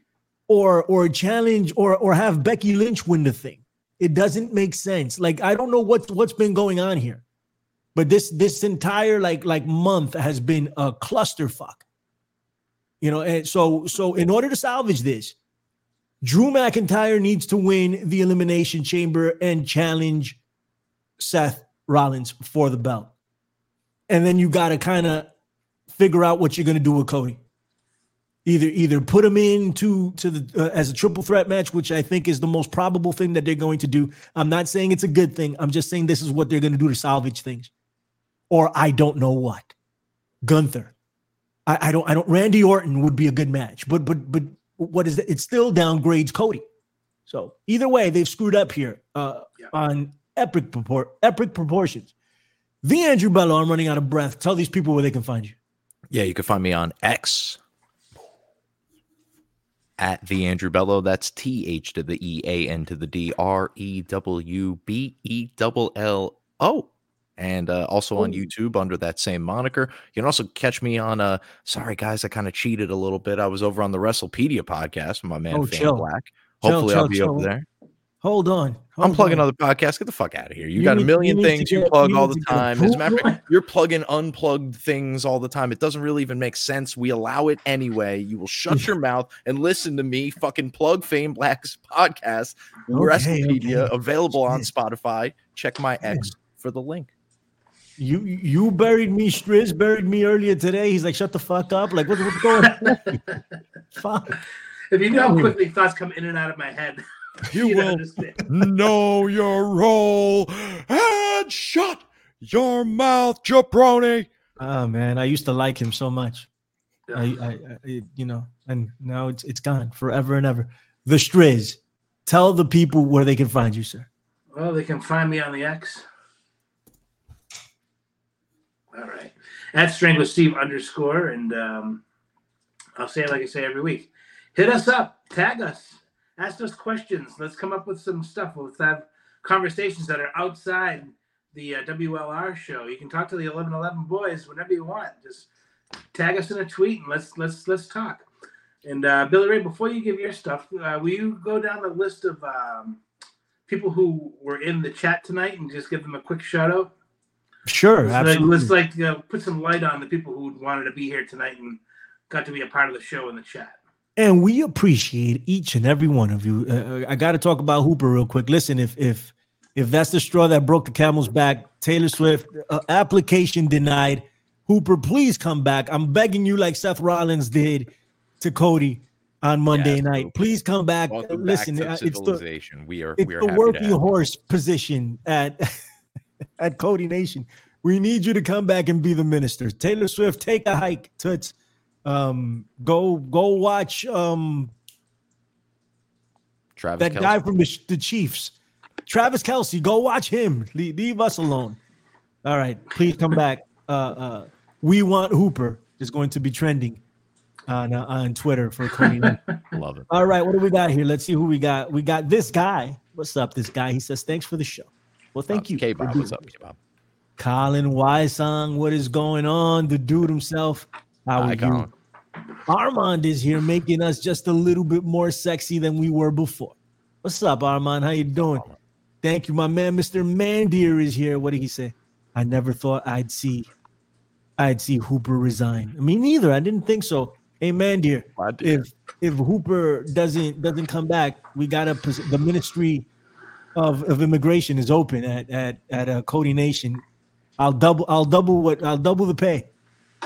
or or challenge or or have Becky Lynch win the thing. It doesn't make sense. Like, I don't know what, what's been going on here. But this this entire like like month has been a clusterfuck. You know, and so so in order to salvage this, Drew McIntyre needs to win the Elimination Chamber and challenge Seth Rollins for the belt. And then you got to kind of figure out what you're going to do with Cody. Either either put him in to, to the, uh, as a triple threat match, which I think is the most probable thing that they're going to do. I'm not saying it's a good thing. I'm just saying this is what they're going to do to salvage things. Or I don't know what. Gunther. I, I don't I don't Randy Orton would be a good match. But but but what is that? It still downgrades Cody. So either way, they've screwed up here uh, yeah. on epic purport, epic proportions. The Andrew Bello, I'm running out of breath. Tell these people where they can find you. Yeah, you can find me on X. At the Andrew Bello, that's T H to the E A N to the D R E W B E double L O, and uh, also on YouTube under that same moniker. You can also catch me on. Uh, sorry guys, I kind of cheated a little bit. I was over on the Wrestlepedia podcast with my man oh, Fan chill. Black. Hopefully, chill, chill, I'll be chill. over there. Hold on, hold I'm plugging on. other podcasts. Get the fuck out of here. You, you got need, a million you things get, you plug you all the time. As a matter of fact, you're plugging unplugged things all the time. It doesn't really even make sense. We allow it anyway. You will shut your mouth and listen to me fucking plug Fame Black's podcast, okay, Wrestlepedia, okay. available on Spotify. Check my X for the link. You you buried me, Striz buried me earlier today. He's like, shut the fuck up. Like, what, what's going on? Fuck. If you know how quickly thoughts come in and out of my head. You, you will understand. Know your role and shut your mouth, jabroni. Oh man, I used to like him so much. Yeah. I, I, I, you know, and now it's it's gone forever and ever. The Striz, tell the people where they can find you, sir. Well, they can find me on the X. All right, at Strangler Steve underscore, and um, I'll say it like I say every week. Hit us up, tag us. Ask us questions. Let's come up with some stuff. Let's have conversations that are outside the uh, W L R show. You can talk to the eleven eleven boys whenever you want. Just tag us in a tweet and let's let's let's talk. And uh, Billy Ray, before you give your stuff, uh, will you go down the list of um, people who were in the chat tonight and just give them a quick shout out? Sure, so absolutely. Let's like uh, put some light on the people who wanted to be here tonight and got to be a part of the show in the chat. And we appreciate each and every one of you. Uh, I got to talk about Hooper real quick. Listen, if if if that's the straw that broke the camel's back, Taylor Swift, uh, application denied. Hooper, please come back. I'm begging you, like Seth Rollins did to Cody on Monday yeah, night. Please come back. Welcome Listen, back to it's civilization. The, we are, it's we are the working horse position at, at Cody Nation. We need you to come back and be the minister. Taylor Swift, take a hike, toots. Um, go go watch um, Travis that Kelsey. guy from the, the Chiefs. Travis Kelsey, go watch him. Leave, leave us alone. All right, please come back. Uh, uh, we want Hooper is going to be trending on uh, on Twitter for Cody. Love it. All right, what do we got here? Let's see who we got. We got this guy. What's up, this guy? He says, thanks for the show. Well, thank uh, you. K-Bob, what's up, K-Bob? Colin Wysong, what is going on? The dude himself. How are you? Armand is here making us just a little bit more sexy than we were before. What's up, Armand? How you doing? Thank you, my man. Mister Mandir is here. What did he say? I never thought I'd see I'd see Hooper resign. I mean, neither. I didn't think so. Hey, Mandir, oh, if if Hooper doesn't doesn't come back, we got to – the Ministry of, of Immigration is open at at at uh, Cody Nation. I'll double I'll double what I'll double the pay.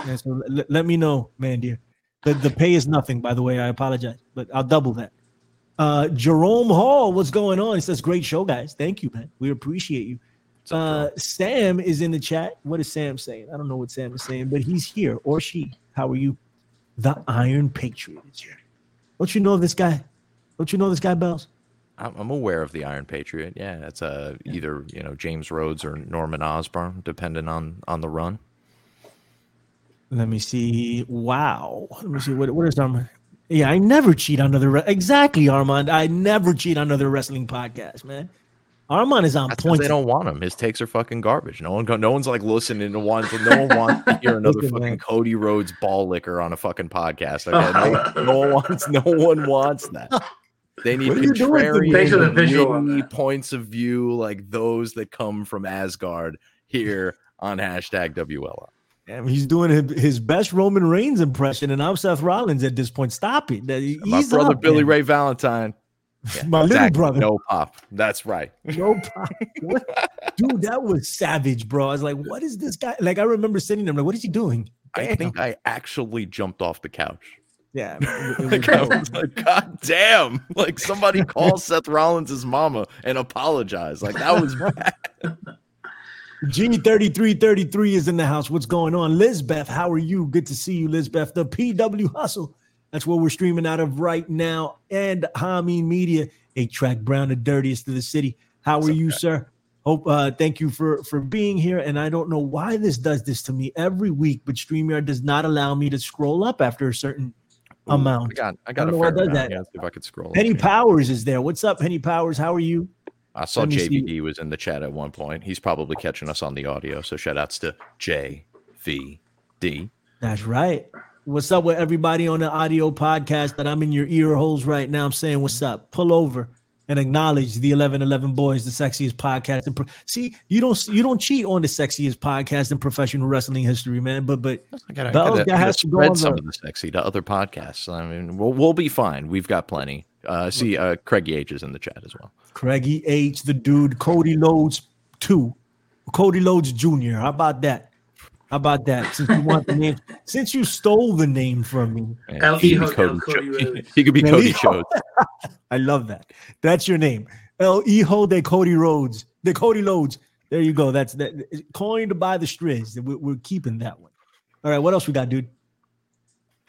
Yeah, so l- let me know, Mandir. The the pay is nothing, by the way. I apologize, but I'll double that. Uh, Jerome Hall, what's going on? He says, great show, guys. Thank you, man. We appreciate you. Uh, Sam is in the chat. What is Sam saying? I don't know what Sam is saying, but he's here, or she. How are you? The Iron Patriot is here. Don't you know this guy? Don't you know this guy, Bells? I'm aware of the Iron Patriot. Yeah, that's uh, yeah. either you know James Rhodes or Norman Osborn, depending on, on the run. Let me see. Wow. Let me see. What, what is Armand? Yeah, I never cheat on other. Re- exactly, Armand. I never cheat on other wrestling podcasts, man. Armand is on That's point. They don't want him. His takes are fucking garbage. No one, no one's like listening to one. No one wants to hear another Listen, fucking man. Cody Rhodes ball licker on a fucking podcast. Okay, no, no one wants. No one wants that. They need contrarian points of view like those that come from Asgard here on hashtag W L R. Damn, he's doing his best Roman Reigns impression, and I'm Seth Rollins at this point. Stop it. My brother up, Billy man. Ray Valentine. Yeah, My exactly. little brother. No pop. That's right. No pop. What? Dude, that was savage, bro. I was like, what is this guy? Like, I remember sitting there. I'm like, what is he doing? Damn. I think I actually jumped off the couch. Yeah. It, it was like, I was like, God damn. Like, somebody call Seth Rollins' mama and apologize. Like, that was bad. G thirty-three thirty-three is in the house. What's going on? Lizbeth, how are you? Good to see you, Lizbeth. The P W Hustle. That's what we're streaming out of right now. And Homie Media, eight track Brown, the dirtiest of the city. How are What's you, up, sir? Hope. Uh, thank you for, for being here. And I don't know why this does this to me every week, but StreamYard does not allow me to scroll up after a certain Ooh, amount. I got, I got I don't a fair amount. Yeah, if I could scroll Penny up. Powers is there. What's up, Penny Powers? How are you? I saw J V D was in the chat at one point. He's probably catching us on the audio. So shout outs to J V D. That's right. What's up with everybody on the audio podcast that I'm in your ear holes right now? I'm saying, what's up? Pull over and acknowledge the eleven eleven Boys, the sexiest podcast. In pro- See, you don't you don't cheat on the sexiest podcast in professional wrestling history, man. But but I gotta, Bells gotta, has gotta to spread go some the- of the sexy to other podcasts. I mean, we'll we'll be fine. We've got plenty. Uh, see, uh, Craigie H is in the chat as well. Craigie H, the dude, Cody Rhodes two, Cody Rhodes Junior How about that? How about that? Since you want the name, since you stole the name from me, yeah, he, could Cody Cody he could be now, Cody Rhodes. I love that. That's your name, El Hijo de Cody Rhodes. De Cody Rhodes. There you go. That's that. Coined by the Striz. We're, we're keeping that one. All right. What else we got, dude?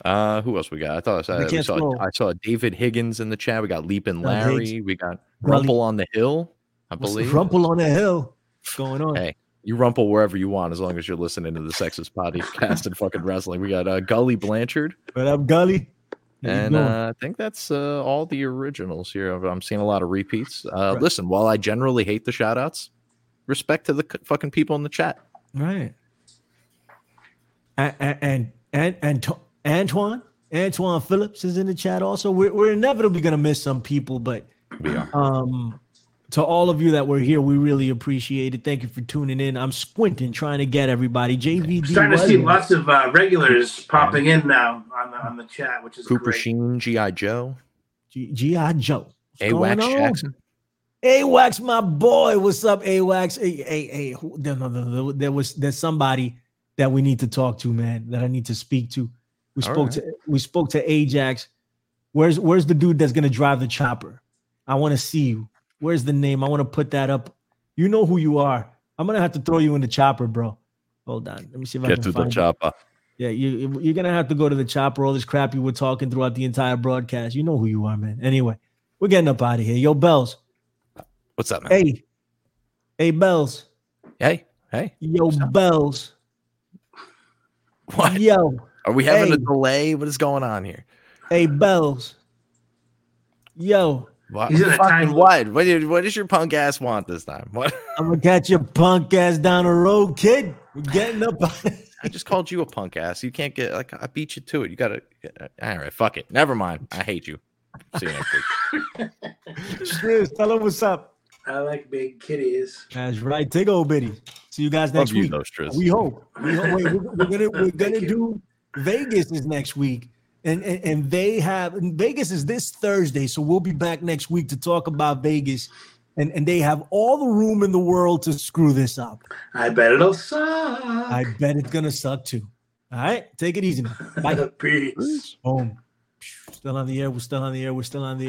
Uh, who else we got? I thought I saw, saw I saw David Higgins in the chat. We got Leapin' Larry. We got Rumple on the Hill. I believe Rumple on the Hill. What's going on? Hey, you rumple wherever you want as long as you're listening to the sexist podcast and fucking wrestling. We got uh, Gully Blanchard. What up, Gully? And uh, I think that's uh, all the originals here. I'm seeing a lot of repeats. Uh, right. Listen, while I generally hate the shout outs, respect to the c- fucking people in the chat. Right. And and and and. To- Antoine, Antoine Phillips is in the chat also. We're, we're inevitably going to miss some people, but we are. Um, to all of you that were here, we really appreciate it. Thank you for tuning in. I'm squinting, trying to get everybody. J V D. I'm starting to see lots of uh, regulars popping in now on the, on the chat, which is Cooper great. Sheen, G I. Joe. G I. Joe. A-Wax Jackson. A-Wax, my boy. What's up, A-Wax? Hey, hey, hey. There, there was, there's somebody that we need to talk to, man, that I need to speak to. We all spoke right. to we spoke to Ajax. Where's where's the dude that's going to drive the chopper? I want to see you. Where's the name? I want to put that up. You know who you are. I'm going to have to throw you in the chopper, bro. Hold on. Let me see if Get I can to find the chopper. You. Yeah, you, you're going to have to go to the chopper. All this crap you were talking throughout the entire broadcast. You know who you are, man. Anyway, we're getting up out of here. Yo, Bells. What's up, man? Hey. Hey, Bells. Hey. Hey. Yo, Bells. What? Yo. Are we having hey. a delay? What is going on here? Hey, Bells. Yo. What? He's in a time what? What does your punk ass want this time? What? I'm gonna catch your punk ass down the road, kid. We're getting up. I just called you a punk ass. You can't get like I beat you to it. You gotta. All right, fuck it. Never mind. I hate you. See you next week. Striz, tell him what's up. I like big kitties. That's right. Take old bitties. See you guys next Love week. You though, Striz. We hope. We hope. Wait, we're, we're gonna we're gonna Thank do you. Vegas is next week. And, and and they have and Vegas is this Thursday, so we'll be back next week to talk about Vegas, and and they have all the room in the world to screw this up. I bet it'll suck. I bet it's gonna suck too. All right, take it easy now. Bye. Peace. Boom. Still on the air. We're still on the air. We're still on the air.